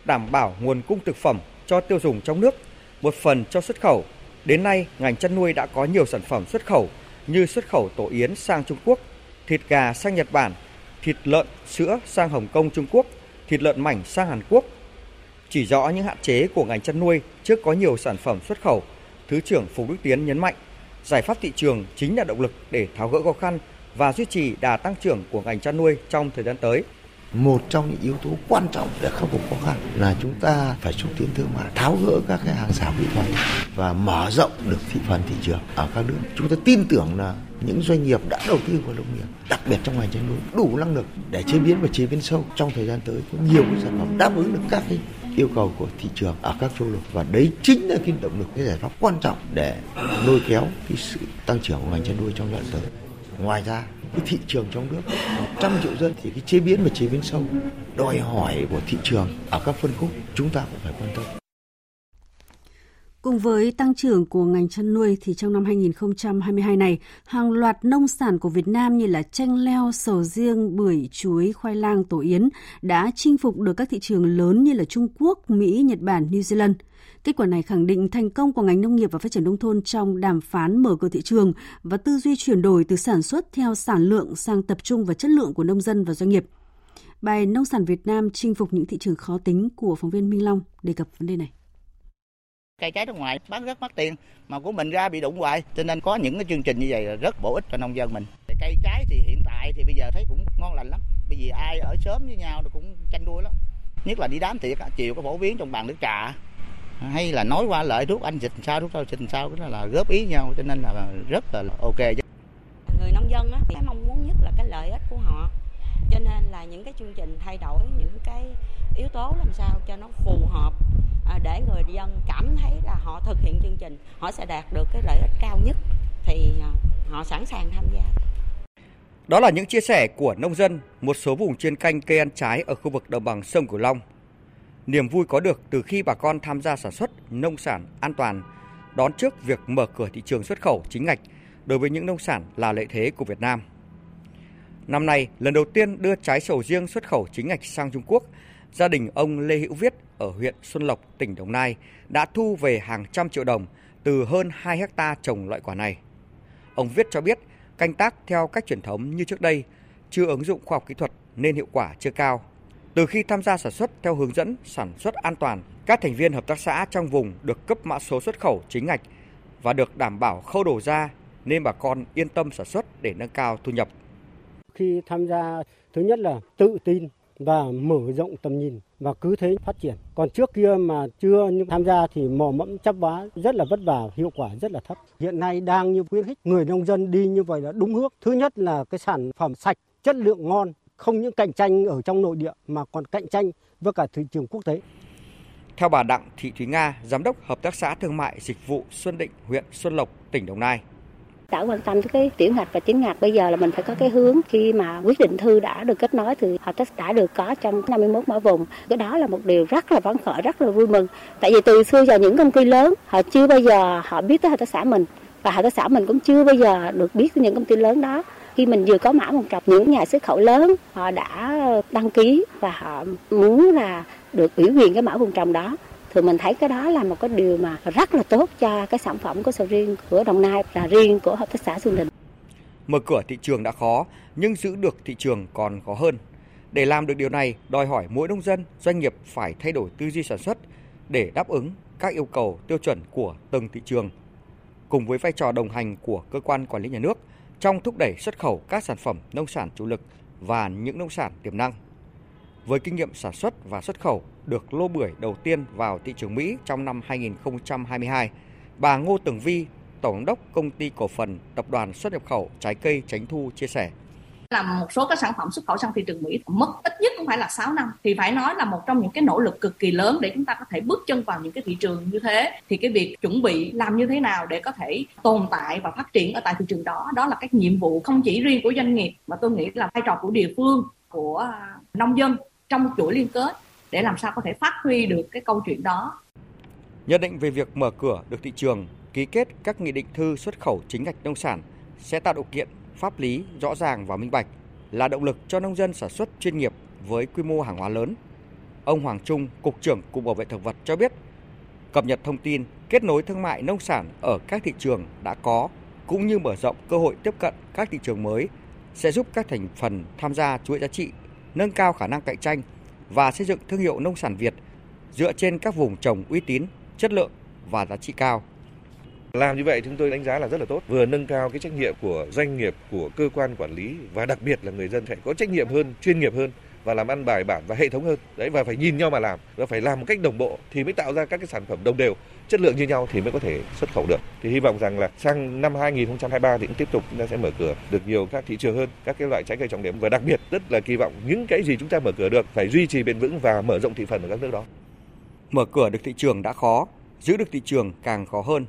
đảm bảo nguồn cung thực phẩm cho tiêu dùng trong nước, một phần cho xuất khẩu. Đến nay, ngành chăn nuôi đã có nhiều sản phẩm xuất khẩu như xuất khẩu tổ yến sang Trung Quốc, thịt gà sang Nhật Bản, thịt lợn, sữa sang Hồng Kông, Trung Quốc, thịt lợn mảnh sang Hàn Quốc. Chỉ rõ những hạn chế của ngành chăn nuôi trước có nhiều sản phẩm xuất khẩu, Thứ trưởng Phùng Đức Tiến nhấn mạnh, giải pháp thị trường chính là động lực để tháo gỡ khó khăn và duy trì đà tăng trưởng của ngành chăn nuôi trong thời gian tới. Một trong những yếu tố quan trọng để khắc phục khó khăn là chúng ta phải xúc tiến thương mại, tháo gỡ các cái hàng rào kỹ thuật và mở rộng được thị phần thị trường ở các nước. Chúng ta tin tưởng là những doanh nghiệp đã đầu tư vào nông nghiệp, đặc biệt trong ngành chăn nuôi, đủ năng lực để chế biến và chế biến sâu trong thời gian tới, có nhiều cái sản phẩm đáp ứng được các cái yêu cầu của thị trường ở các châu lục, và đấy chính là cái động lực, cái giải pháp quan trọng để lôi kéo cái sự tăng trưởng của ngành chăn nuôi trong giai đoạn tới. Ngoài ra, cái thị trường trong nước một trăm triệu dân thì cái chế biến và chế biến sâu đòi hỏi của thị trường ở các phân khúc chúng ta cũng phải quan tâm. Cùng với tăng trưởng của ngành chăn nuôi thì trong năm hai nghìn không trăm hai mươi hai này, hàng loạt nông sản của Việt Nam như là chanh leo, sầu riêng, bưởi, chuối, khoai lang, tổ yến đã chinh phục được các thị trường lớn như là Trung Quốc, Mỹ, Nhật Bản, New Zealand. Kết quả này khẳng định thành công của ngành nông nghiệp và phát triển nông thôn trong đàm phán mở cửa thị trường và tư duy chuyển đổi từ sản xuất theo sản lượng sang tập trung vào chất lượng của nông dân và doanh nghiệp. Bài Nông sản Việt Nam chinh phục những thị trường khó tính của phóng viên Minh Long đề cập vấn đề này. Cây trái nước ngoài bán rất mất tiền mà của mình ra bị đụng hoài, cho nên có những cái chương trình như vậy là rất bổ ích cho nông dân mình. Cây trái thì hiện tại thì bây giờ thấy cũng ngon lành lắm, bởi vì ai ở sớm với nhau cũng chanh đuôi lắm. Nhất là đi đám tiệc chiều có phổ biến trong bàn nước trà, hay là nói qua lại thuốc anh dịch sao, thuốc tao dịch sao, cái đó là góp ý nhau, cho nên là rất là ok. Người nông dân á, cái mong muốn nhất là cái lợi ích của họ, cho nên là những cái chương trình thay đổi những cái yếu tố làm sao cho nó phù hợp để người dân cảm thấy là họ thực hiện chương trình, họ sẽ đạt được cái lợi ích cao nhất thì họ sẵn sàng tham gia. Đó là những chia sẻ của nông dân một số vùng chuyên canh cây ăn trái ở khu vực đồng bằng sông Cửu Long. Niềm vui có được từ khi bà con tham gia sản xuất nông sản an toàn, đón trước việc mở cửa thị trường xuất khẩu chính ngạch đối với những nông sản là lợi thế của Việt Nam. Năm nay, lần đầu tiên đưa trái sầu riêng xuất khẩu chính ngạch sang Trung Quốc, gia đình ông Lê Hữu Viết ở huyện Xuân Lộc, tỉnh Đồng Nai đã thu về hàng trăm triệu đồng từ hơn hai héc ta trồng loại quả này. Ông Viết cho biết canh tác theo cách truyền thống như trước đây chưa ứng dụng khoa học kỹ thuật nên hiệu quả chưa cao. Từ khi tham gia sản xuất theo hướng dẫn sản xuất an toàn, các thành viên hợp tác xã trong vùng được cấp mã số xuất khẩu chính ngạch và được đảm bảo khâu đầu ra nên bà con yên tâm sản xuất để nâng cao thu nhập. Khi tham gia, thứ nhất là tự tin và mở rộng tầm nhìn và cứ thế phát triển. Còn trước kia mà chưa tham gia thì mò mẫm chắp vá rất là vất vả, hiệu quả rất là thấp. Hiện nay đang như khuyến khích người nông dân đi như vậy là đúng hướng. Thứ nhất là cái sản phẩm sạch, chất lượng ngon, không những cạnh tranh ở trong nội địa mà còn cạnh tranh với cả thị trường quốc tế. Theo bà Đặng Thị Thúy Nga, giám đốc hợp tác xã thương mại dịch vụ Xuân Định, huyện Xuân Lộc, tỉnh Đồng Nai. Đã quan tâm tới cái tiểu ngạch và chính ngạch, bây giờ là mình phải có cái hướng, khi mà quyết định thư đã được kết nối thì hợp tác đã được có trong năm mươi mốt mã vùng. Cái đó là một điều rất là phấn khởi, rất là vui mừng. Tại vì từ xưa giờ những công ty lớn họ chưa bao giờ họ biết tới hợp tác xã mình, và hợp tác xã mình cũng chưa bao giờ được biết những công ty lớn đó. Khi mình vừa có mã một cặp, những nhà xuất khẩu lớn họ đã đăng ký và họ muốn là được ủy quyền cái mã vùng trồng đó, thì mình thấy cái đó là một cái điều mà rất là tốt cho cái sản phẩm của sầu riêng của Đồng Nai và riêng của hợp tác xã Xuân Đình. Mở cửa thị trường đã khó nhưng giữ được thị trường còn khó hơn. Để làm được điều này đòi hỏi mỗi nông dân, doanh nghiệp phải thay đổi tư duy sản xuất để đáp ứng các yêu cầu tiêu chuẩn của từng thị trường. Cùng với vai trò đồng hành của cơ quan quản lý nhà nước trong thúc đẩy xuất khẩu các sản phẩm nông sản chủ lực và những nông sản tiềm năng. Với kinh nghiệm sản xuất và xuất khẩu được lô bưởi đầu tiên vào thị trường Mỹ trong năm hai nghìn không trăm hai mươi hai, bà Ngô Tường Vi, Tổng giám đốc Công ty Cổ phần Tập đoàn Xuất nhập khẩu Trái cây Chánh Thu chia sẻ. Là một số các sản phẩm xuất khẩu sang thị trường Mỹ mất ít nhất cũng phải là sáu năm, thì phải nói là một trong những cái nỗ lực cực kỳ lớn để chúng ta có thể bước chân vào những cái thị trường như thế. Thì cái việc chuẩn bị làm như thế nào để có thể tồn tại và phát triển ở tại thị trường đó, đó là các nhiệm vụ không chỉ riêng của doanh nghiệp mà tôi nghĩ là vai trò của địa phương, của nông dân trong chuỗi liên kết. để làm sao có thể phát huy được cái câu chuyện đó. Nhận định về việc mở cửa được thị trường, ký kết các nghị định thư xuất khẩu chính ngạch nông sản sẽ tạo điều kiện pháp lý rõ ràng và minh bạch, là động lực cho nông dân sản xuất chuyên nghiệp với quy mô hàng hóa lớn. Ông Hoàng Trung, Cục trưởng Cục Bảo vệ Thực vật cho biết, cập nhật thông tin, kết nối thương mại nông sản ở các thị trường đã có, cũng như mở rộng cơ hội tiếp cận các thị trường mới, sẽ giúp các thành phần tham gia chuỗi giá trị, nâng cao khả năng cạnh tranh và xây dựng thương hiệu nông sản Việt dựa trên các vùng trồng uy tín, chất lượng và giá trị cao. Làm như vậy chúng tôi đánh giá là rất là tốt, vừa nâng cao cái trách nhiệm của doanh nghiệp, của cơ quan quản lý và đặc biệt là người dân phải có trách nhiệm hơn, chuyên nghiệp hơn và làm ăn bài bản và hệ thống hơn. Đấy, và phải nhìn nhau mà làm, và phải làm một cách đồng bộ thì mới tạo ra các cái sản phẩm đồng đều, chất lượng như nhau thì mới có thể xuất khẩu được. Thì hy vọng rằng là sang năm hai không hai ba thì cũng tiếp tục chúng ta sẽ mở cửa được nhiều các thị trường hơn, các cái loại trái cây trọng điểm và đặc biệt rất là kỳ vọng những cái gì chúng ta mở cửa được phải duy trì bền vững và mở rộng thị phần ở các nước đó. Mở cửa được thị trường đã khó, giữ được thị trường càng khó hơn.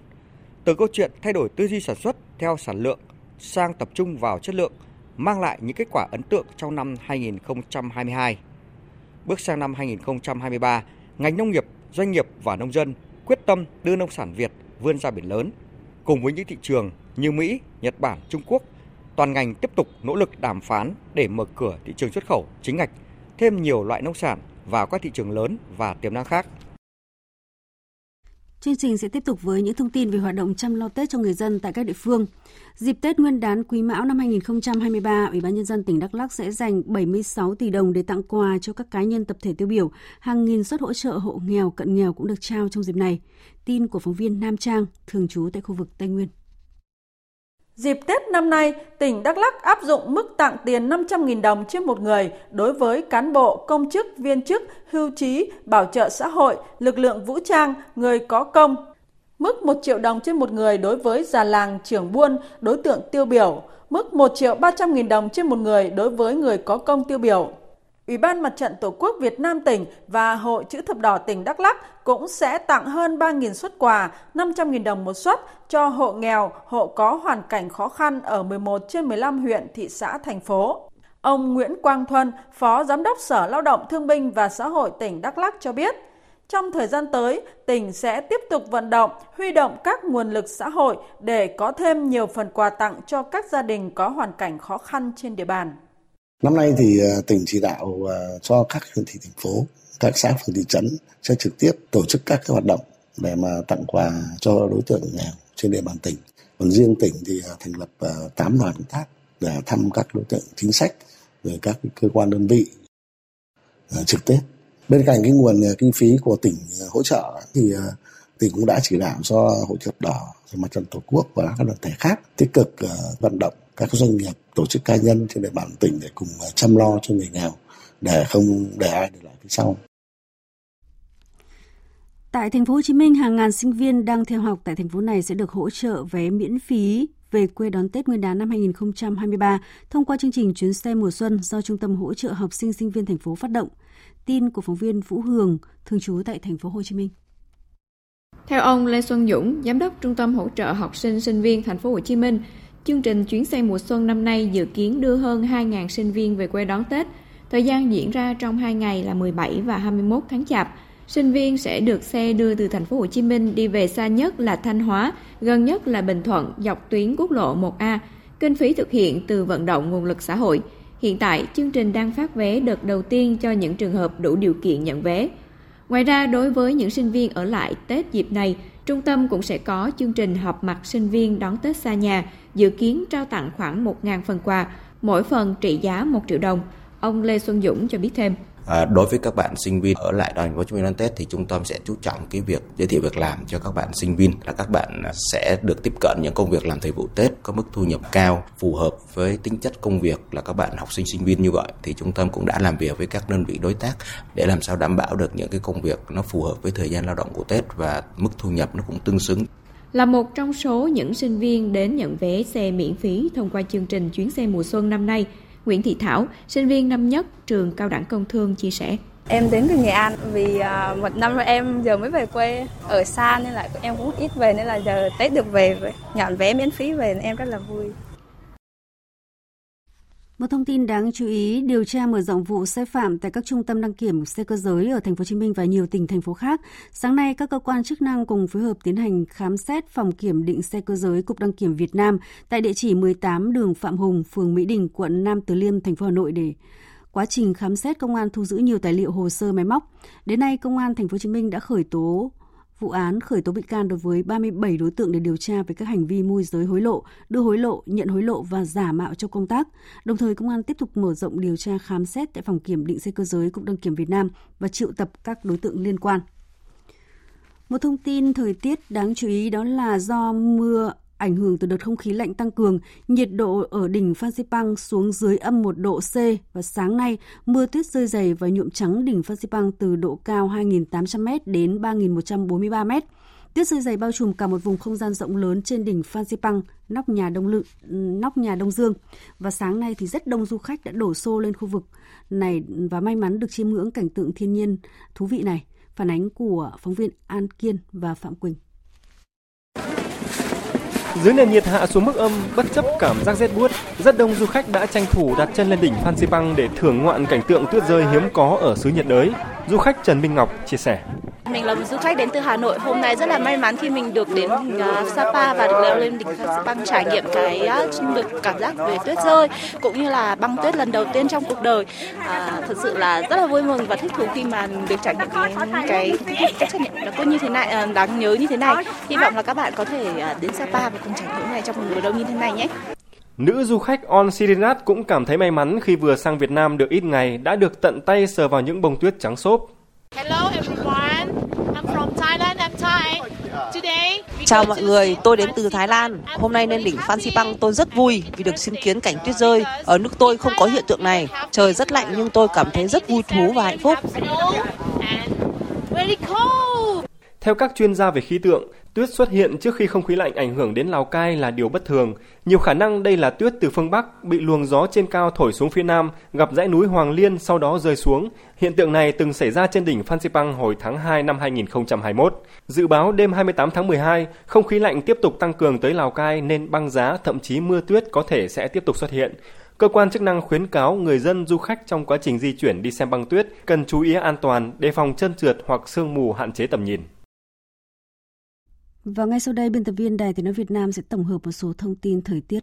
Từ câu chuyện thay đổi tư duy sản xuất theo sản lượng sang tập trung vào chất lượng mang lại những kết quả ấn tượng trong năm hai không hai hai. Bước sang năm hai không hai ba, ngành nông nghiệp, doanh nghiệp và nông dân quyết tâm đưa nông sản Việt vươn ra biển lớn. Cùng với những thị trường như Mỹ, Nhật Bản, Trung Quốc, toàn ngành tiếp tục nỗ lực đàm phán để mở cửa thị trường xuất khẩu chính ngạch, thêm nhiều loại nông sản vào các thị trường lớn và tiềm năng khác. Chương trình sẽ tiếp tục với những thông tin về hoạt động chăm lo Tết cho người dân tại các địa phương. Dịp Tết Nguyên đán Quý Mão năm hai không hai ba, Ủy ban Nhân dân tỉnh Đắk Lắk sẽ dành bảy mươi sáu tỷ đồng để tặng quà cho các cá nhân tập thể tiêu biểu. Hàng nghìn suất hỗ trợ hộ nghèo, cận nghèo cũng được trao trong dịp này. Tin của phóng viên Nam Trang, thường trú tại khu vực Tây Nguyên. Dịp Tết năm nay, tỉnh Đắk Lắk áp dụng mức tặng tiền năm trăm nghìn đồng trên một người đối với cán bộ, công chức, viên chức, hưu trí, bảo trợ xã hội, lực lượng vũ trang, người có công. Mức một triệu đồng trên một người đối với già làng, trưởng buôn, đối tượng tiêu biểu. Mức một triệu ba trăm nghìn đồng trên một người đối với người có công tiêu biểu. Ủy ban Mặt trận Tổ quốc Việt Nam tỉnh và Hội Chữ Thập Đỏ tỉnh Đắk Lắk cũng sẽ tặng hơn ba nghìn suất quà, năm trăm nghìn đồng một suất cho hộ nghèo, hộ có hoàn cảnh khó khăn ở mười một trên mười lăm huyện, thị xã, thành phố. Ông Nguyễn Quang Thuần, Phó Giám đốc Sở Lao động Thương binh và Xã hội tỉnh Đắk Lắk cho biết, trong thời gian tới, tỉnh sẽ tiếp tục vận động, huy động các nguồn lực xã hội để có thêm nhiều phần quà tặng cho các gia đình có hoàn cảnh khó khăn trên địa bàn. Năm nay thì tỉnh chỉ đạo cho các huyện thị thành phố, các xã phường thị trấn sẽ trực tiếp tổ chức các cái hoạt động để mà tặng quà cho đối tượng nghèo trên địa bàn tỉnh. Còn riêng tỉnh thì thành lập tám đoàn công tác để thăm các đối tượng chính sách, rồi các cơ quan đơn vị trực tiếp. Bên cạnh cái nguồn kinh phí của tỉnh hỗ trợ thì tỉnh cũng đã chỉ đạo cho Hội Chữ Thập Đỏ, Mặt trận Tổ quốc và các đoàn thể khác tích cực vận động các doanh nghiệp, tổ chức cá nhân trên địa bàn tỉnh để cùng chăm lo cho người nghèo, để không để ai để lại phía sau. Tại thành phố Hồ Chí Minh, hàng ngàn sinh viên đang theo học tại thành phố này sẽ được hỗ trợ vé miễn phí về quê đón Tết Nguyên đán năm hai không hai ba thông qua chương trình chuyến xe mùa xuân do Trung tâm hỗ trợ học sinh sinh viên thành phố phát động. Tin của phóng viên Vũ Hường, thường trú tại thành phố Hồ Chí Minh. Theo ông Lê Xuân Dũng, giám đốc Trung tâm hỗ trợ học sinh sinh viên thành phố Hồ Chí Minh, chương trình chuyến xe mùa xuân năm nay dự kiến đưa hơn hai nghìn sinh viên về quê đón Tết. Thời gian diễn ra trong hai ngày là mười bảy và hai mươi mốt tháng Chạp. Sinh viên sẽ được xe đưa từ thành phố Hồ Chí Minh đi về xa nhất là Thanh Hóa, gần nhất là Bình Thuận dọc tuyến quốc lộ một A. Kinh phí thực hiện từ vận động nguồn lực xã hội. Hiện tại, chương trình đang phát vé đợt đầu tiên cho những trường hợp đủ điều kiện nhận vé. Ngoài ra, đối với những sinh viên ở lại Tết dịp này, Trung tâm cũng sẽ có chương trình họp mặt sinh viên đón Tết xa nhà, dự kiến trao tặng khoảng một nghìn phần quà, mỗi phần trị giá một triệu đồng. Ông Lê Xuân Dũng cho biết thêm. À, đối với các bạn sinh viên ở lại thành phố Hồ Chí Minh đón Tết thì trung tâm sẽ chú trọng cái việc giới thiệu việc làm cho các bạn sinh viên, là các bạn sẽ được tiếp cận những công việc làm thời vụ Tết có mức thu nhập cao, phù hợp với tính chất công việc là các bạn học sinh sinh viên như vậy. Thì trung tâm cũng đã làm việc với các đơn vị đối tác để làm sao đảm bảo được những cái công việc nó phù hợp với thời gian lao động của Tết và mức thu nhập nó cũng tương xứng. Là một trong số những sinh viên đến nhận vé xe miễn phí thông qua chương trình chuyến xe mùa xuân năm nay, Nguyễn Thị Thảo, sinh viên năm nhất trường Cao đẳng Công thương chia sẻ. Em đến từ Nghệ An vì một năm rồi em giờ mới về quê, ở xa nên là em cũng ít về nên là giờ Tết được về, nhận vé miễn phí về em rất là vui. Một thông tin đáng chú ý, điều tra mở rộng vụ sai phạm tại các trung tâm đăng kiểm xe cơ giới ở thành phố Hồ Chí Minh và nhiều tỉnh thành phố khác. Sáng nay, các cơ quan chức năng cùng phối hợp tiến hành khám xét phòng kiểm định xe cơ giới Cục Đăng kiểm Việt Nam tại địa chỉ mười tám đường Phạm Hùng, phường Mỹ Đình, quận Nam Từ Liêm, thành phố Hà Nội để quá trình khám xét, công an thu giữ nhiều tài liệu, hồ sơ, máy móc. Đến nay, công an thành phố Hồ Chí Minh đã khởi tố vụ án, khởi tố bị can đối với ba mươi bảy đối tượng để điều tra về các hành vi môi giới hối lộ, đưa hối lộ, nhận hối lộ và giả mạo trong công tác. Đồng thời, công an tiếp tục mở rộng điều tra khám xét tại phòng kiểm định xe cơ giới Cục Đăng kiểm Việt Nam và triệu tập các đối tượng liên quan. Một thông tin thời tiết đáng chú ý đó là do mưa ảnh hưởng từ đợt không khí lạnh tăng cường, nhiệt độ ở đỉnh Phan Xipang xuống dưới âm một độ C và sáng nay mưa tuyết rơi dày và nhuộm trắng đỉnh Phan Xipang từ độ cao hai nghìn tám trăm mét đến ba nghìn một trăm bốn mươi ba mét. Tuyết rơi dày bao trùm cả một vùng không gian rộng lớn trên đỉnh Phan Xipang, nóc nhà Đông Lự, nóc nhà Đông Dương. Và sáng nay thì rất đông du khách đã đổ xô lên khu vực này và may mắn được chiêm ngưỡng cảnh tượng thiên nhiên thú vị này. Phản ánh của phóng viên An Kiên và Phạm Quỳnh. Dưới nền nhiệt hạ xuống mức âm, bất chấp cảm giác rét buốt, rất đông du khách đã tranh thủ đặt chân lên đỉnh Phan Xipang để thưởng ngoạn cảnh tượng tuyết rơi hiếm có ở xứ nhiệt đới. Du khách Trần Minh Ngọc chia sẻ: Mình là một du khách đến từ Hà Nội, hôm nay rất là may mắn khi mình được đến uh, Sapa và được leo lên đỉnh Phan Xipang trải nghiệm cái uh, được cảm giác về tuyết rơi cũng như là băng tuyết lần đầu tiên trong cuộc đời. Uh, thật sự là rất là vui mừng và thích thú khi mà được trải nghiệm cái cái, cái, cái trải nghiệm nó có như thế này, uh, đáng nhớ như thế này. Hy vọng là các bạn có thể uh, đến Sapa và cùng trải nghiệm này trong mùa đông như thế này nhé. Nữ du khách On Sirinat cũng cảm thấy may mắn khi vừa sang Việt Nam được ít ngày đã được tận tay sờ vào những bông tuyết trắng xốp. Hello everyone, I'm from Thailand, I'm Thai. Today, chào mọi người, tôi đến từ Thái Lan. Hôm nay lên đỉnh Phan Xipang tôi rất vui vì được chứng kiến cảnh tuyết rơi. Ở nước tôi không có hiện tượng này. Trời rất lạnh nhưng tôi cảm thấy rất vui thú và hạnh phúc. Theo các chuyên gia về khí tượng, tuyết xuất hiện trước khi không khí lạnh ảnh hưởng đến Lào Cai là điều bất thường. Nhiều khả năng đây là tuyết từ phương Bắc bị luồng gió trên cao thổi xuống phía Nam, gặp dãy núi Hoàng Liên sau đó rơi xuống. Hiện tượng này từng xảy ra trên đỉnh Phan Xipang hồi tháng hai năm hai nghìn không trăm hai mươi mốt. Dự báo đêm hai mươi tám tháng mười hai, không khí lạnh tiếp tục tăng cường tới Lào Cai nên băng giá, thậm chí mưa tuyết có thể sẽ tiếp tục xuất hiện. Cơ quan chức năng khuyến cáo người dân, du khách trong quá trình di chuyển đi xem băng tuyết cần chú ý an toàn, đề phòng chân trượt hoặc sương mù hạn chế tầm nhìn. Và ngay sau đây, biên tập viên Đài Tiếng nói Việt Nam sẽ tổng hợp một số thông tin thời tiết.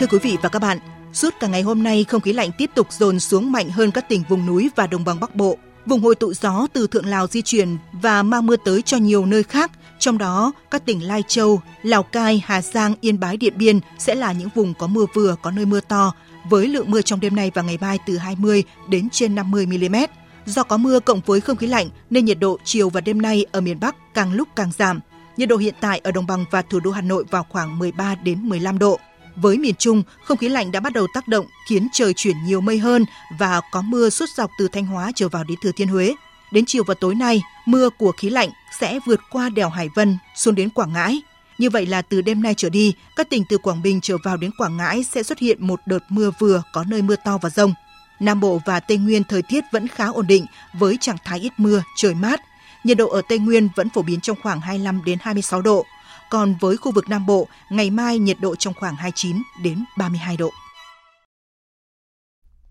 Thưa quý vị và các bạn, suốt cả ngày hôm nay, không khí lạnh tiếp tục dồn xuống mạnh hơn các tỉnh vùng núi và đồng bằng Bắc Bộ. Vùng hội tụ gió từ Thượng Lào di chuyển và mang mưa tới cho nhiều nơi khác, trong đó các tỉnh Lai Châu, Lào Cai, Hà Giang, Yên Bái, Điện Biên sẽ là những vùng có mưa vừa, có nơi mưa to, với lượng mưa trong đêm nay và ngày mai từ hai mươi đến trên năm mươi mi-li-mét. Do có mưa cộng với không khí lạnh nên nhiệt độ chiều và đêm nay ở miền Bắc càng lúc càng giảm. Nhiệt độ hiện tại ở đồng bằng và thủ đô Hà Nội vào khoảng mười ba đến mười lăm độ. Với miền Trung, không khí lạnh đã bắt đầu tác động khiến trời chuyển nhiều mây hơn và có mưa suốt dọc từ Thanh Hóa trở vào đến Thừa Thiên Huế. Đến chiều và tối nay, mưa của khí lạnh sẽ vượt qua đèo Hải Vân xuống đến Quảng Ngãi. Như vậy là từ đêm nay trở đi, các tỉnh từ Quảng Bình trở vào đến Quảng Ngãi sẽ xuất hiện một đợt mưa vừa, có nơi mưa to và dông. Nam Bộ và Tây Nguyên thời tiết vẫn khá ổn định với trạng thái ít mưa, trời mát. Nhiệt độ ở Tây Nguyên vẫn phổ biến trong khoảng hai mươi lăm đến hai mươi sáu độ. Còn với khu vực Nam Bộ, ngày mai nhiệt độ trong khoảng hai mươi chín đến ba mươi hai độ.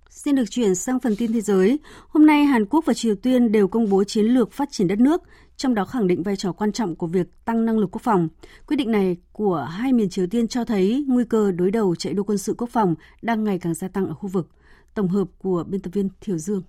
Xin được chuyển sang phần tin thế giới. Hôm nay, Hàn Quốc và Triều Tiên đều công bố chiến lược phát triển đất nước, trong đó khẳng định vai trò quan trọng của việc tăng năng lực quốc phòng. Quyết định này của hai miền Triều Tiên cho thấy nguy cơ đối đầu chạy đua quân sự quốc phòng đang ngày càng gia tăng ở khu vực. Tổng hợp của biên tập viên Thiều Dương.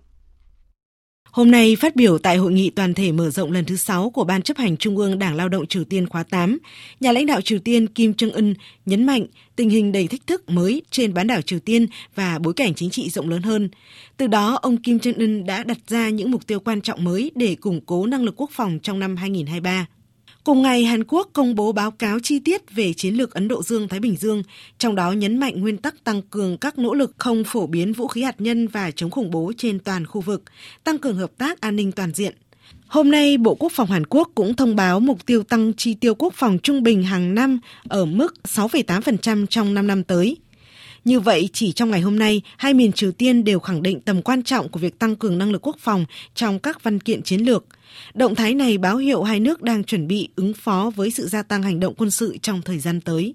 Hôm nay phát biểu tại hội nghị toàn thể mở rộng lần thứ sáu của Ban chấp hành Trung ương Đảng Lao động Triều Tiên khóa tám, nhà lãnh đạo Triều Tiên Kim Jong Un nhấn mạnh tình hình đầy thách thức mới trên bán đảo Triều Tiên và bối cảnh chính trị rộng lớn hơn. Từ đó, ông Kim Jong Un đã đặt ra những mục tiêu quan trọng mới để củng cố năng lực quốc phòng trong năm hai nghìn không trăm hai mươi ba. Cùng ngày, Hàn Quốc công bố báo cáo chi tiết về chiến lược Ấn Độ Dương-Thái Bình Dương, trong đó nhấn mạnh nguyên tắc tăng cường các nỗ lực không phổ biến vũ khí hạt nhân và chống khủng bố trên toàn khu vực, tăng cường hợp tác an ninh toàn diện. Hôm nay, Bộ Quốc phòng Hàn Quốc cũng thông báo mục tiêu tăng chi tiêu quốc phòng trung bình hàng năm ở mức sáu phẩy tám phần trăm trong năm năm tới. Như vậy, chỉ trong ngày hôm nay, hai miền Triều Tiên đều khẳng định tầm quan trọng của việc tăng cường năng lực quốc phòng trong các văn kiện chiến lược. Động thái này báo hiệu hai nước đang chuẩn bị ứng phó với sự gia tăng hành động quân sự trong thời gian tới.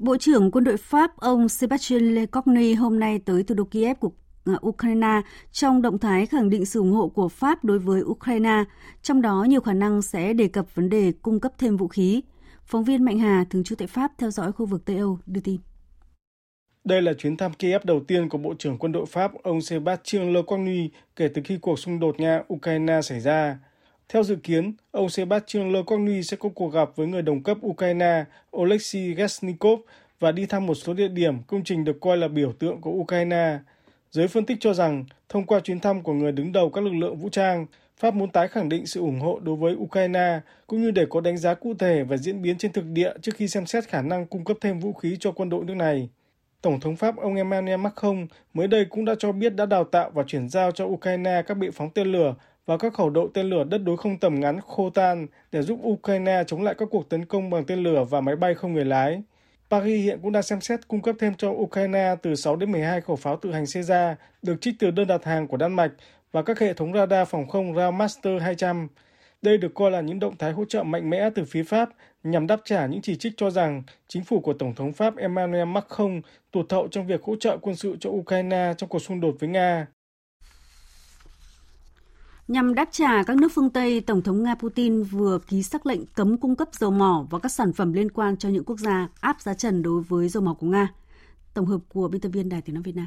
Bộ trưởng quân đội Pháp ông Sébastien Lecornu hôm nay tới thủ đô Kiev của Ukraine trong động thái khẳng định sự ủng hộ của Pháp đối với Ukraine, trong đó nhiều khả năng sẽ đề cập vấn đề cung cấp thêm vũ khí. Phóng viên Mạnh Hà, thường trú tại Pháp, theo dõi khu vực Tây Âu, đưa tin. Đây là chuyến thăm Kiev đầu tiên của Bộ trưởng quân đội Pháp ông Sébastien Lecornu kể từ khi cuộc xung đột Nga-Ukraine xảy ra. Theo dự kiến, ông Sébastien Lecornu sẽ có cuộc gặp với người đồng cấp Ukraine Oleksiy Reznikov và đi thăm một số địa điểm, công trình được coi là biểu tượng của Ukraine. Giới phân tích cho rằng, thông qua chuyến thăm của người đứng đầu các lực lượng vũ trang, Pháp muốn tái khẳng định sự ủng hộ đối với Ukraine, cũng như để có đánh giá cụ thể về diễn biến trên thực địa trước khi xem xét khả năng cung cấp thêm vũ khí cho quân đội nước này. Tổng thống Pháp ông Emmanuel Macron mới đây cũng đã cho biết đã đào tạo và chuyển giao cho Ukraine các bệ phóng tên lửa và các khẩu đội tên lửa đất đối không tầm ngắn Khotan để giúp Ukraine chống lại các cuộc tấn công bằng tên lửa và máy bay không người lái. Paris hiện cũng đang xem xét cung cấp thêm cho Ukraine từ sáu đến mười hai khẩu pháo tự hành Caesar được trích từ đơn đặt hàng của Đan Mạch và các hệ thống radar phòng không Radmaster hai trăm. Đây được coi là những động thái hỗ trợ mạnh mẽ từ phía Pháp nhằm đáp trả những chỉ trích cho rằng chính phủ của Tổng thống Pháp Emmanuel Macron tụt hậu trong việc hỗ trợ quân sự cho Ukraine trong cuộc xung đột với Nga. Nhằm đáp trả các nước phương Tây, Tổng thống Nga Putin vừa ký sắc lệnh cấm cung cấp dầu mỏ và các sản phẩm liên quan cho những quốc gia áp giá trần đối với dầu mỏ của Nga. Tổng hợp của biên tập viên Đài Tiếng nói Việt Nam.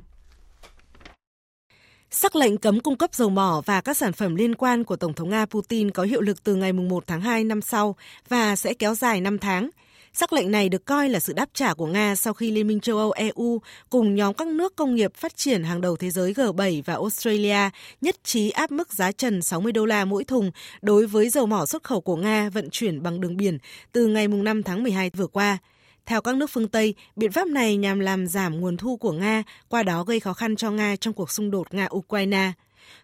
Sắc lệnh cấm cung cấp dầu mỏ và các sản phẩm liên quan của Tổng thống Nga Putin có hiệu lực từ ngày mùng một tháng hai năm sau và sẽ kéo dài năm tháng. Sắc lệnh này được coi là sự đáp trả của Nga sau khi Liên minh châu Âu e u cùng nhóm các nước công nghiệp phát triển hàng đầu thế giới G bảy và Australia nhất trí áp mức giá trần sáu mươi đô la mỗi thùng đối với dầu mỏ xuất khẩu của Nga vận chuyển bằng đường biển từ ngày mùng năm tháng mười hai vừa qua. Theo các nước phương Tây, biện pháp này nhằm làm giảm nguồn thu của Nga, qua đó gây khó khăn cho Nga trong cuộc xung đột Nga-Ukraine.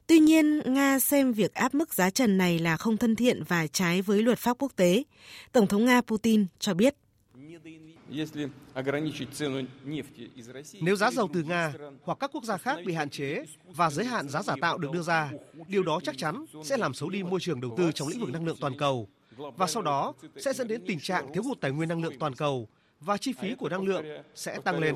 Tuy nhiên, Nga xem việc áp mức giá trần này là không thân thiện và trái với luật pháp quốc tế. Tổng thống Nga Putin cho biết. Nếu giá dầu từ Nga hoặc các quốc gia khác bị hạn chế và giới hạn giá giả tạo được đưa ra, điều đó chắc chắn sẽ làm xấu đi môi trường đầu tư trong lĩnh vực năng lượng toàn cầu và sau đó sẽ dẫn đến tình trạng thiếu hụt tài nguyên năng lượng toàn cầu và chi phí của năng lượng sẽ tăng lên.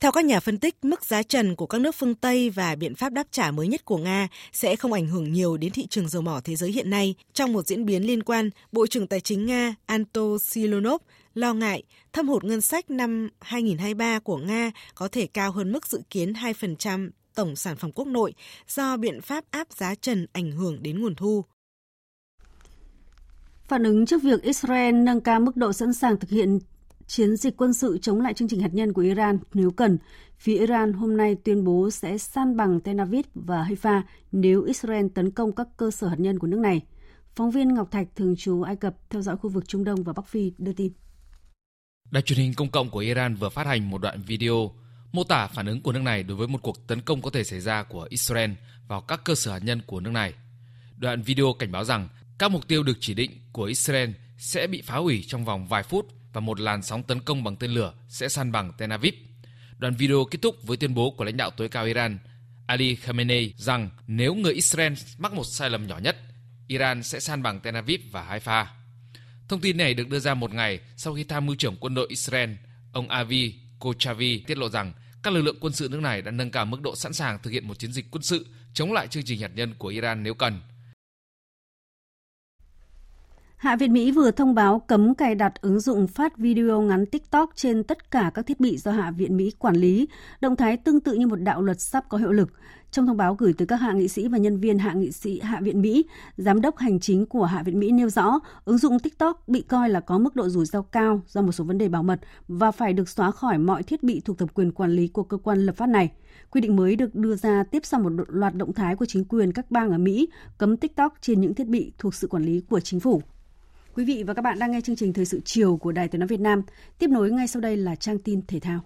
Theo các nhà phân tích, mức giá trần của các nước phương Tây và biện pháp đáp trả mới nhất của Nga sẽ không ảnh hưởng nhiều đến thị trường dầu mỏ thế giới hiện nay. Trong một diễn biến liên quan, Bộ trưởng Tài chính Nga Anton Silonov lo ngại thâm hụt ngân sách năm hai không hai ba của Nga có thể cao hơn mức dự kiến hai phần trăm tổng sản phẩm quốc nội do biện pháp áp giá trần ảnh hưởng đến nguồn thu. Phản ứng trước việc Israel nâng cao mức độ sẵn sàng thực hiện chiến dịch quân sự chống lại chương trình hạt nhân của Iran nếu cần, phía Iran hôm nay tuyên bố sẽ san bằng Tel Aviv và Haifa nếu Israel tấn công các cơ sở hạt nhân của nước này. Phóng viên Ngọc Thạch, thường trú Ai Cập, theo dõi khu vực Trung Đông và Bắc Phi, đưa tin. Đài truyền hình công cộng của Iran vừa phát hành một đoạn video mô tả phản ứng của nước này đối với một cuộc tấn công có thể xảy ra của Israel vào các cơ sở hạt nhân của nước này. Đoạn video cảnh báo rằng các mục tiêu được chỉ định của Israel sẽ bị phá hủy trong vòng vài phút và một làn sóng tấn công bằng tên lửa sẽ san bằng Tel Aviv. Đoạn video kết thúc với tuyên bố của lãnh đạo tối cao Iran Ali Khamenei rằng nếu người Israel mắc một sai lầm nhỏ nhất, Iran sẽ san bằng Tel Aviv và Haifa. Thông tin này được đưa ra một ngày sau khi tham mưu trưởng quân đội Israel, ông Avi Kochavi tiết lộ rằng các lực lượng quân sự nước này đã nâng cao mức độ sẵn sàng thực hiện một chiến dịch quân sự chống lại chương trình hạt nhân của Iran nếu cần. Hạ viện Mỹ vừa thông báo cấm cài đặt ứng dụng phát video ngắn TikTok trên tất cả các thiết bị do Hạ viện Mỹ quản lý, động thái tương tự như một đạo luật sắp có hiệu lực. Trong thông báo gửi tới các hạ nghị sĩ và nhân viên hạ nghị sĩ Hạ viện Mỹ, Giám đốc hành chính của Hạ viện Mỹ nêu rõ, ứng dụng TikTok bị coi là có mức độ rủi ro cao do một số vấn đề bảo mật và phải được xóa khỏi mọi thiết bị thuộc thẩm quyền quản lý của cơ quan lập pháp này. Quy định mới được đưa ra tiếp sau một loạt động thái của chính quyền các bang ở Mỹ cấm TikTok trên những thiết bị thuộc sự quản lý của chính phủ. Quý vị và các bạn đang nghe chương trình Thời sự chiều của Đài Tiếng nói Việt Nam. Tiếp nối ngay sau đây là trang tin thể thao.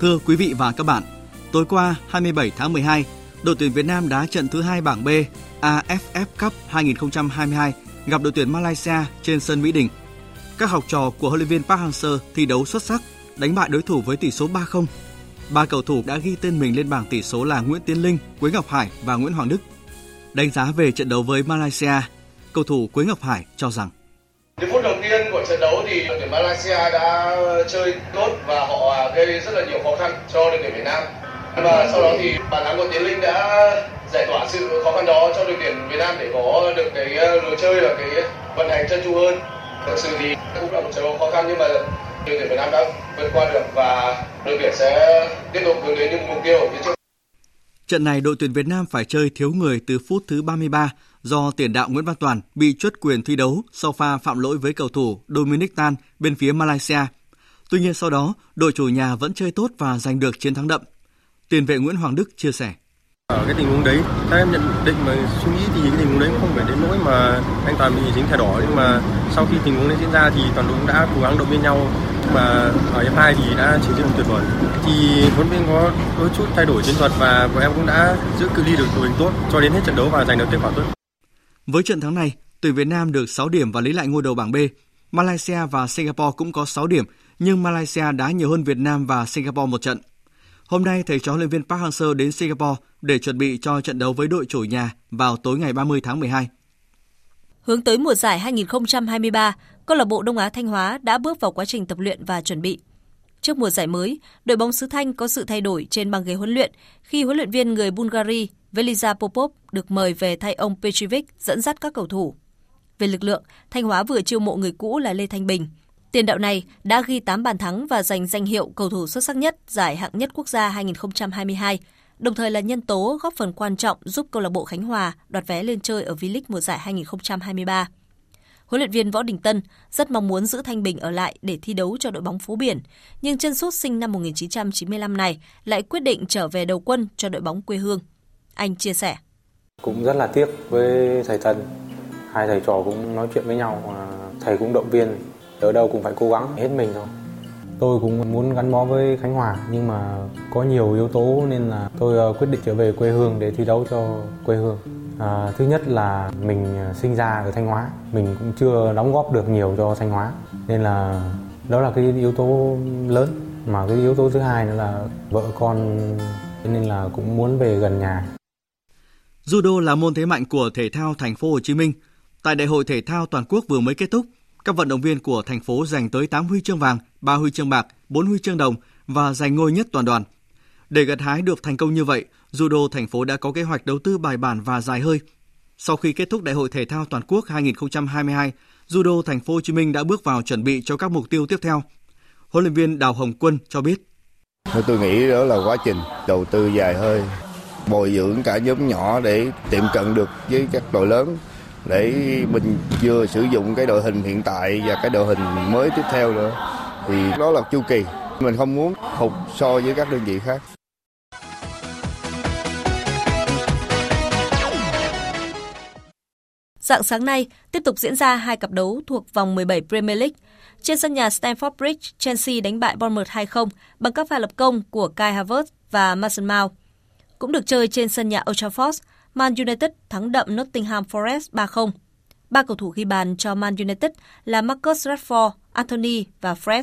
Thưa quý vị và các bạn, tối qua hai mươi bảy tháng mười hai, đội tuyển Việt Nam đá trận thứ hai bảng B a ép ép Cup hai không hai hai gặp đội tuyển Malaysia trên sân Mỹ Đình. Các học trò của huấn luyện viên Park Hang-seo thi đấu xuất sắc, đánh bại đối thủ với tỷ số ba không. Ba cầu thủ đã ghi tên mình lên bảng tỷ số là Nguyễn Tiến Linh, Quế Ngọc Hải và Nguyễn Hoàng Đức. Đánh giá về trận đấu với Malaysia, cầu thủ Quế Ngọc Hải cho rằng những phút đầu tiên của trận đấu thì đội tuyển Malaysia đã chơi tốt và họ gây rất là nhiều khó khăn cho đội tuyển Việt Nam. Và sau đó thì bàn thắng của Tiến Linh đã giải tỏa sự khó khăn đó cho đội tuyển Việt Nam để có được cái lối chơi và cái vận hành chân tru hơn. Thực sự thì cũng là một trận đấu khó khăn nhưng mà đội tuyển Việt Nam đã vượt qua được và đội tuyển sẽ tiếp tục hướng đến những mục tiêu ở phía trước. Trận này đội tuyển Việt Nam phải chơi thiếu người từ phút thứ ba mươi ba do tiền đạo Nguyễn Văn Toàn bị truất quyền thi đấu sau pha phạm lỗi với cầu thủ Dominic Tan bên phía Malaysia. Tuy nhiên sau đó, đội chủ nhà vẫn chơi tốt và giành được chiến thắng đậm. Tiền vệ Nguyễn Hoàng Đức chia sẻ. Ở cái tình huống đấy, theo em nhận định mà suy nghĩ thì cái tình huống đấy cũng không phải đến nỗi mà anh Toàn bị dính thẻ đỏ. Nhưng mà sau khi tình huống đấy diễn ra thì toàn đội cũng đã cố gắng động viên nhau. Và ở hiệp hai thì đã chiến tuyệt vời. Thì huấn luyện viên có đôi chút thay đổi chiến thuật và bọn em cũng đã giữ cự ly được đội hình tốt cho đến hết trận đấu và giành được kết quả tốt. Với trận thắng này, tuyển Việt Nam được sáu điểm và lấy lại ngôi đầu bảng B. Malaysia và Singapore cũng có sáu điểm, nhưng Malaysia đá nhiều hơn Việt Nam và Singapore một trận. Hôm nay, thầy trò huấn luyện viên Park Hang-seo đến Singapore để chuẩn bị cho trận đấu với đội chủ nhà vào tối ngày ba mươi tháng mười hai. Hướng tới mùa giải hai không hai ba, câu lạc bộ Đông Á Thanh Hóa đã bước vào quá trình tập luyện và chuẩn bị. Trước mùa giải mới, đội bóng xứ Thanh có sự thay đổi trên băng ghế huấn luyện khi huấn luyện viên người Bulgaria Veliza Popov được mời về thay ông Petrivic dẫn dắt các cầu thủ. Về lực lượng, Thanh Hóa vừa chiêu mộ người cũ là Lê Thanh Bình. Tiền đạo này đã ghi tám bàn thắng và giành danh hiệu cầu thủ xuất sắc nhất giải hạng nhất quốc gia hai không hai hai, đồng thời là nhân tố góp phần quan trọng giúp câu lạc bộ Khánh Hòa đoạt vé lên chơi ở V-League mùa giải hai không hai ba. Huấn luyện viên Võ Đình Tân rất mong muốn giữ Thanh Bình ở lại để thi đấu cho đội bóng Phú Biển, nhưng chân sút sinh năm một chín chín lăm này lại quyết định trở về đầu quân cho đội bóng quê hương. Anh chia sẻ. Cũng rất là tiếc với thầy Tân. Hai thầy trò cũng nói chuyện với nhau, thầy cũng động viên. Ở đâu cũng phải cố gắng hết mình thôi. Tôi cũng muốn gắn bó với Khánh Hòa nhưng mà có nhiều yếu tố nên là tôi quyết định trở về quê hương để thi đấu cho quê hương. À, thứ nhất là mình sinh ra ở Thanh Hóa, mình cũng chưa đóng góp được nhiều cho Thanh Hóa nên là đó là cái yếu tố lớn. Mà cái yếu tố thứ hai nữa là vợ con nên là cũng muốn về gần nhà. Judo là môn thế mạnh của thể thao Thành phố Hồ Chí Minh. Tại Đại hội thể thao toàn quốc vừa mới kết thúc, các vận động viên của thành phố giành tới tám huy chương vàng, ba huy chương bạc, bốn huy chương đồng và giành ngôi nhất toàn đoàn. Để gặt hái được thành công như vậy, Judo thành phố đã có kế hoạch đầu tư bài bản và dài hơi. Sau khi kết thúc Đại hội thể thao toàn quốc hai không hai hai, Judo thành phố Hồ Chí Minh đã bước vào chuẩn bị cho các mục tiêu tiếp theo. Huấn luyện viên Đào Hồng Quân cho biết: "Tôi nghĩ đó là quá trình đầu tư dài hơi, bồi dưỡng cả nhóm nhỏ để tiệm cận được với các đội lớn." Để mình vừa sử dụng cái đội hình hiện tại và cái đội hình mới tiếp theo nữa. Thì đó là chu kỳ, mình không muốn hụt so với các đơn vị khác. Rạng sáng nay, tiếp tục diễn ra hai cặp đấu thuộc vòng mười bảy Premier League. Trên sân nhà Stamford Bridge, Chelsea đánh bại Bournemouth hai không bằng các pha lập công của Kai Havertz và Mason Mount. Cũng được chơi trên sân nhà Old Trafford, Man United thắng đậm Nottingham Forest ba không. Ba cầu thủ ghi bàn cho Man United là Marcus Rashford, Anthony và Fred.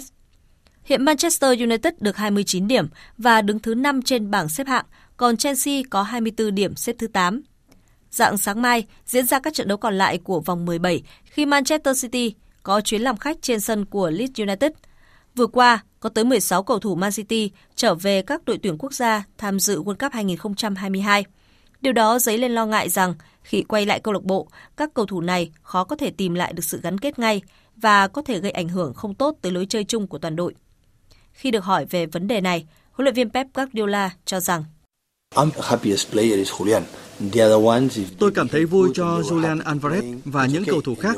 Hiện Manchester United được hai mươi chín điểm và đứng thứ năm trên bảng xếp hạng, còn Chelsea có hai mươi tư điểm xếp thứ tám. Rạng sáng mai diễn ra các trận đấu còn lại của vòng mười bảy khi Manchester City có chuyến làm khách trên sân của Leeds United. Vừa qua, có tới mười sáu cầu thủ Man City trở về các đội tuyển quốc gia tham dự World Cup hai không hai hai. Điều đó dấy lên lo ngại rằng khi quay lại câu lạc bộ, các cầu thủ này khó có thể tìm lại được sự gắn kết ngay và có thể gây ảnh hưởng không tốt tới lối chơi chung của toàn đội. Khi được hỏi về vấn đề này, huấn luyện viên Pep Guardiola cho rằng: "Tôi cảm thấy vui cho Julian Alvarez và những cầu thủ khác.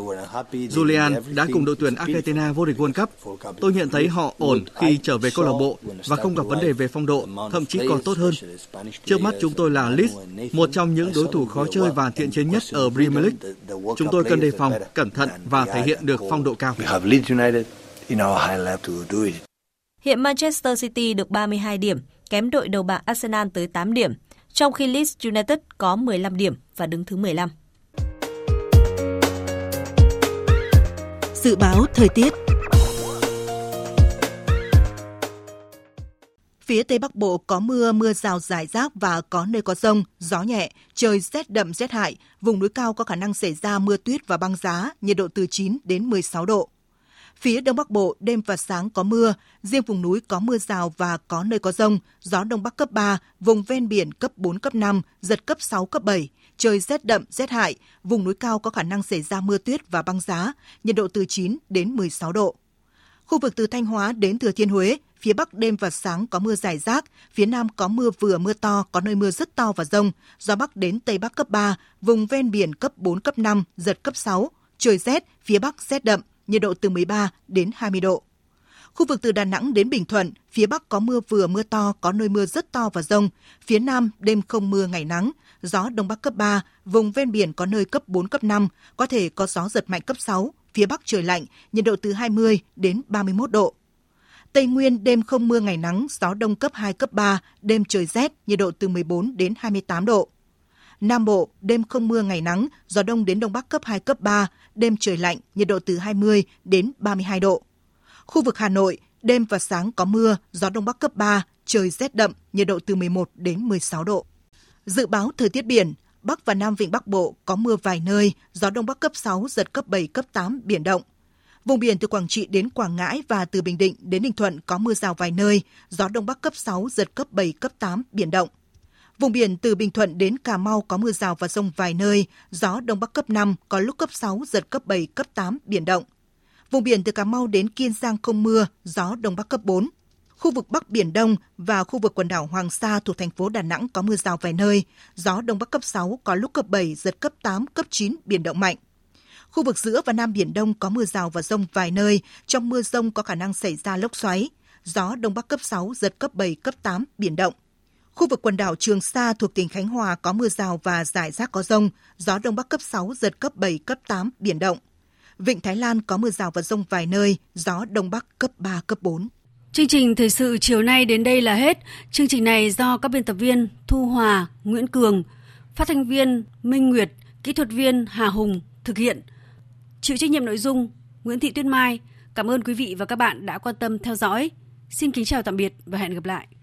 Julian đã cùng đội tuyển Argentina vô địch World Cup. Tôi nhận thấy họ ổn khi trở về câu lạc bộ và không gặp vấn đề về phong độ, thậm chí còn tốt hơn. Trước mắt chúng tôi là Leeds, một trong những đối thủ khó chơi và thiện chiến nhất ở Premier League. Chúng tôi cần đề phòng, cẩn thận và thể hiện được phong độ cao." Hiện Manchester City được ba mươi hai điểm, kém đội đầu bảng Arsenal tới tám điểm, trong khi Leeds United có mười lăm điểm và đứng thứ mười lăm. Dự báo thời tiết. Phía Tây Bắc Bộ có mưa, mưa rào rải rác và có nơi có dông, gió nhẹ, trời rét đậm rét hại, vùng núi cao có khả năng xảy ra mưa tuyết và băng giá, nhiệt độ từ chín đến mười sáu độ. Phía Đông Bắc Bộ đêm và sáng có mưa, riêng vùng núi có mưa rào và có nơi có dông, gió Đông Bắc cấp ba, vùng ven biển cấp bốn, cấp năm, giật cấp sáu, cấp bảy, trời rét đậm, rét hại, vùng núi cao có khả năng xảy ra mưa tuyết và băng giá, nhiệt độ từ chín đến mười sáu độ. Khu vực từ Thanh Hóa đến Thừa Thiên Huế, phía Bắc đêm và sáng có mưa rải rác, phía Nam có mưa vừa mưa to, có nơi mưa rất to và dông, gió Bắc đến Tây Bắc cấp ba, vùng ven biển cấp bốn, cấp năm, giật cấp sáu, trời rét, phía Bắc rét đậm, nhiệt độ từ mười ba đến hai mươi độ. Khu vực từ Đà Nẵng đến Bình Thuận, phía Bắc có mưa vừa mưa to, có nơi mưa rất to và dông, phía Nam đêm không mưa ngày nắng, gió Đông Bắc cấp ba, vùng ven biển có nơi cấp bốn, cấp năm, có thể có gió giật mạnh cấp sáu, phía Bắc trời lạnh, nhiệt độ từ hai mươi đến ba mươi mốt độ. Tây Nguyên đêm không mưa ngày nắng, gió đông cấp hai, cấp ba, đêm trời rét, nhiệt độ từ mười bốn đến hai mươi tám độ. Nam Bộ đêm không mưa ngày nắng, gió đông đến đông bắc cấp hai, cấp ba, đêm trời lạnh, nhiệt độ từ hai mươi đến ba mươi hai độ. Khu vực Hà Nội đêm và sáng có mưa, gió đông bắc cấp ba, trời rét đậm, nhiệt độ từ mười một đến mười sáu độ. Dự báo thời tiết biển, Bắc và Nam Vịnh Bắc Bộ có mưa vài nơi, gió đông bắc cấp sáu, giật cấp bảy, cấp tám, biển động. Vùng biển từ Quảng Trị đến Quảng Ngãi và từ Bình Định đến Ninh Thuận có mưa rào vài nơi, gió đông bắc cấp sáu, giật cấp bảy, cấp tám, biển động. Vùng biển từ Bình Thuận đến Cà Mau có mưa rào và dông vài nơi, gió đông bắc cấp năm, có lúc cấp sáu, giật cấp bảy, cấp tám, biển động. Vùng biển từ Cà Mau đến Kiên Giang không mưa, gió đông bắc cấp bốn. Khu vực Bắc Biển Đông và khu vực quần đảo Hoàng Sa thuộc thành phố Đà Nẵng có mưa rào vài nơi, gió đông bắc cấp sáu, có lúc cấp bảy, giật cấp tám, cấp chín, biển động mạnh. Khu vực giữa và Nam Biển Đông có mưa rào và dông vài nơi, trong mưa dông có khả năng xảy ra lốc xoáy, gió đông bắc cấp sáu, giật cấp bảy, cấp tám, biển động. Khu vực quần đảo Trường Sa thuộc tỉnh Khánh Hòa có mưa rào và rải rác có dông, gió đông bắc cấp sáu, giật cấp bảy, cấp tám, biển động. Vịnh Thái Lan có mưa rào và dông vài nơi, gió đông bắc cấp ba, cấp bốn. Chương trình thời sự chiều nay đến đây là hết. Chương trình này do các biên tập viên Thu Hòa, Nguyễn Cường, phát thanh viên Minh Nguyệt, kỹ thuật viên Hà Hùng thực hiện. Chịu trách nhiệm nội dung Nguyễn Thị Tuyết Mai. Cảm ơn quý vị và các bạn đã quan tâm theo dõi. Xin kính chào tạm biệt và hẹn gặp lại.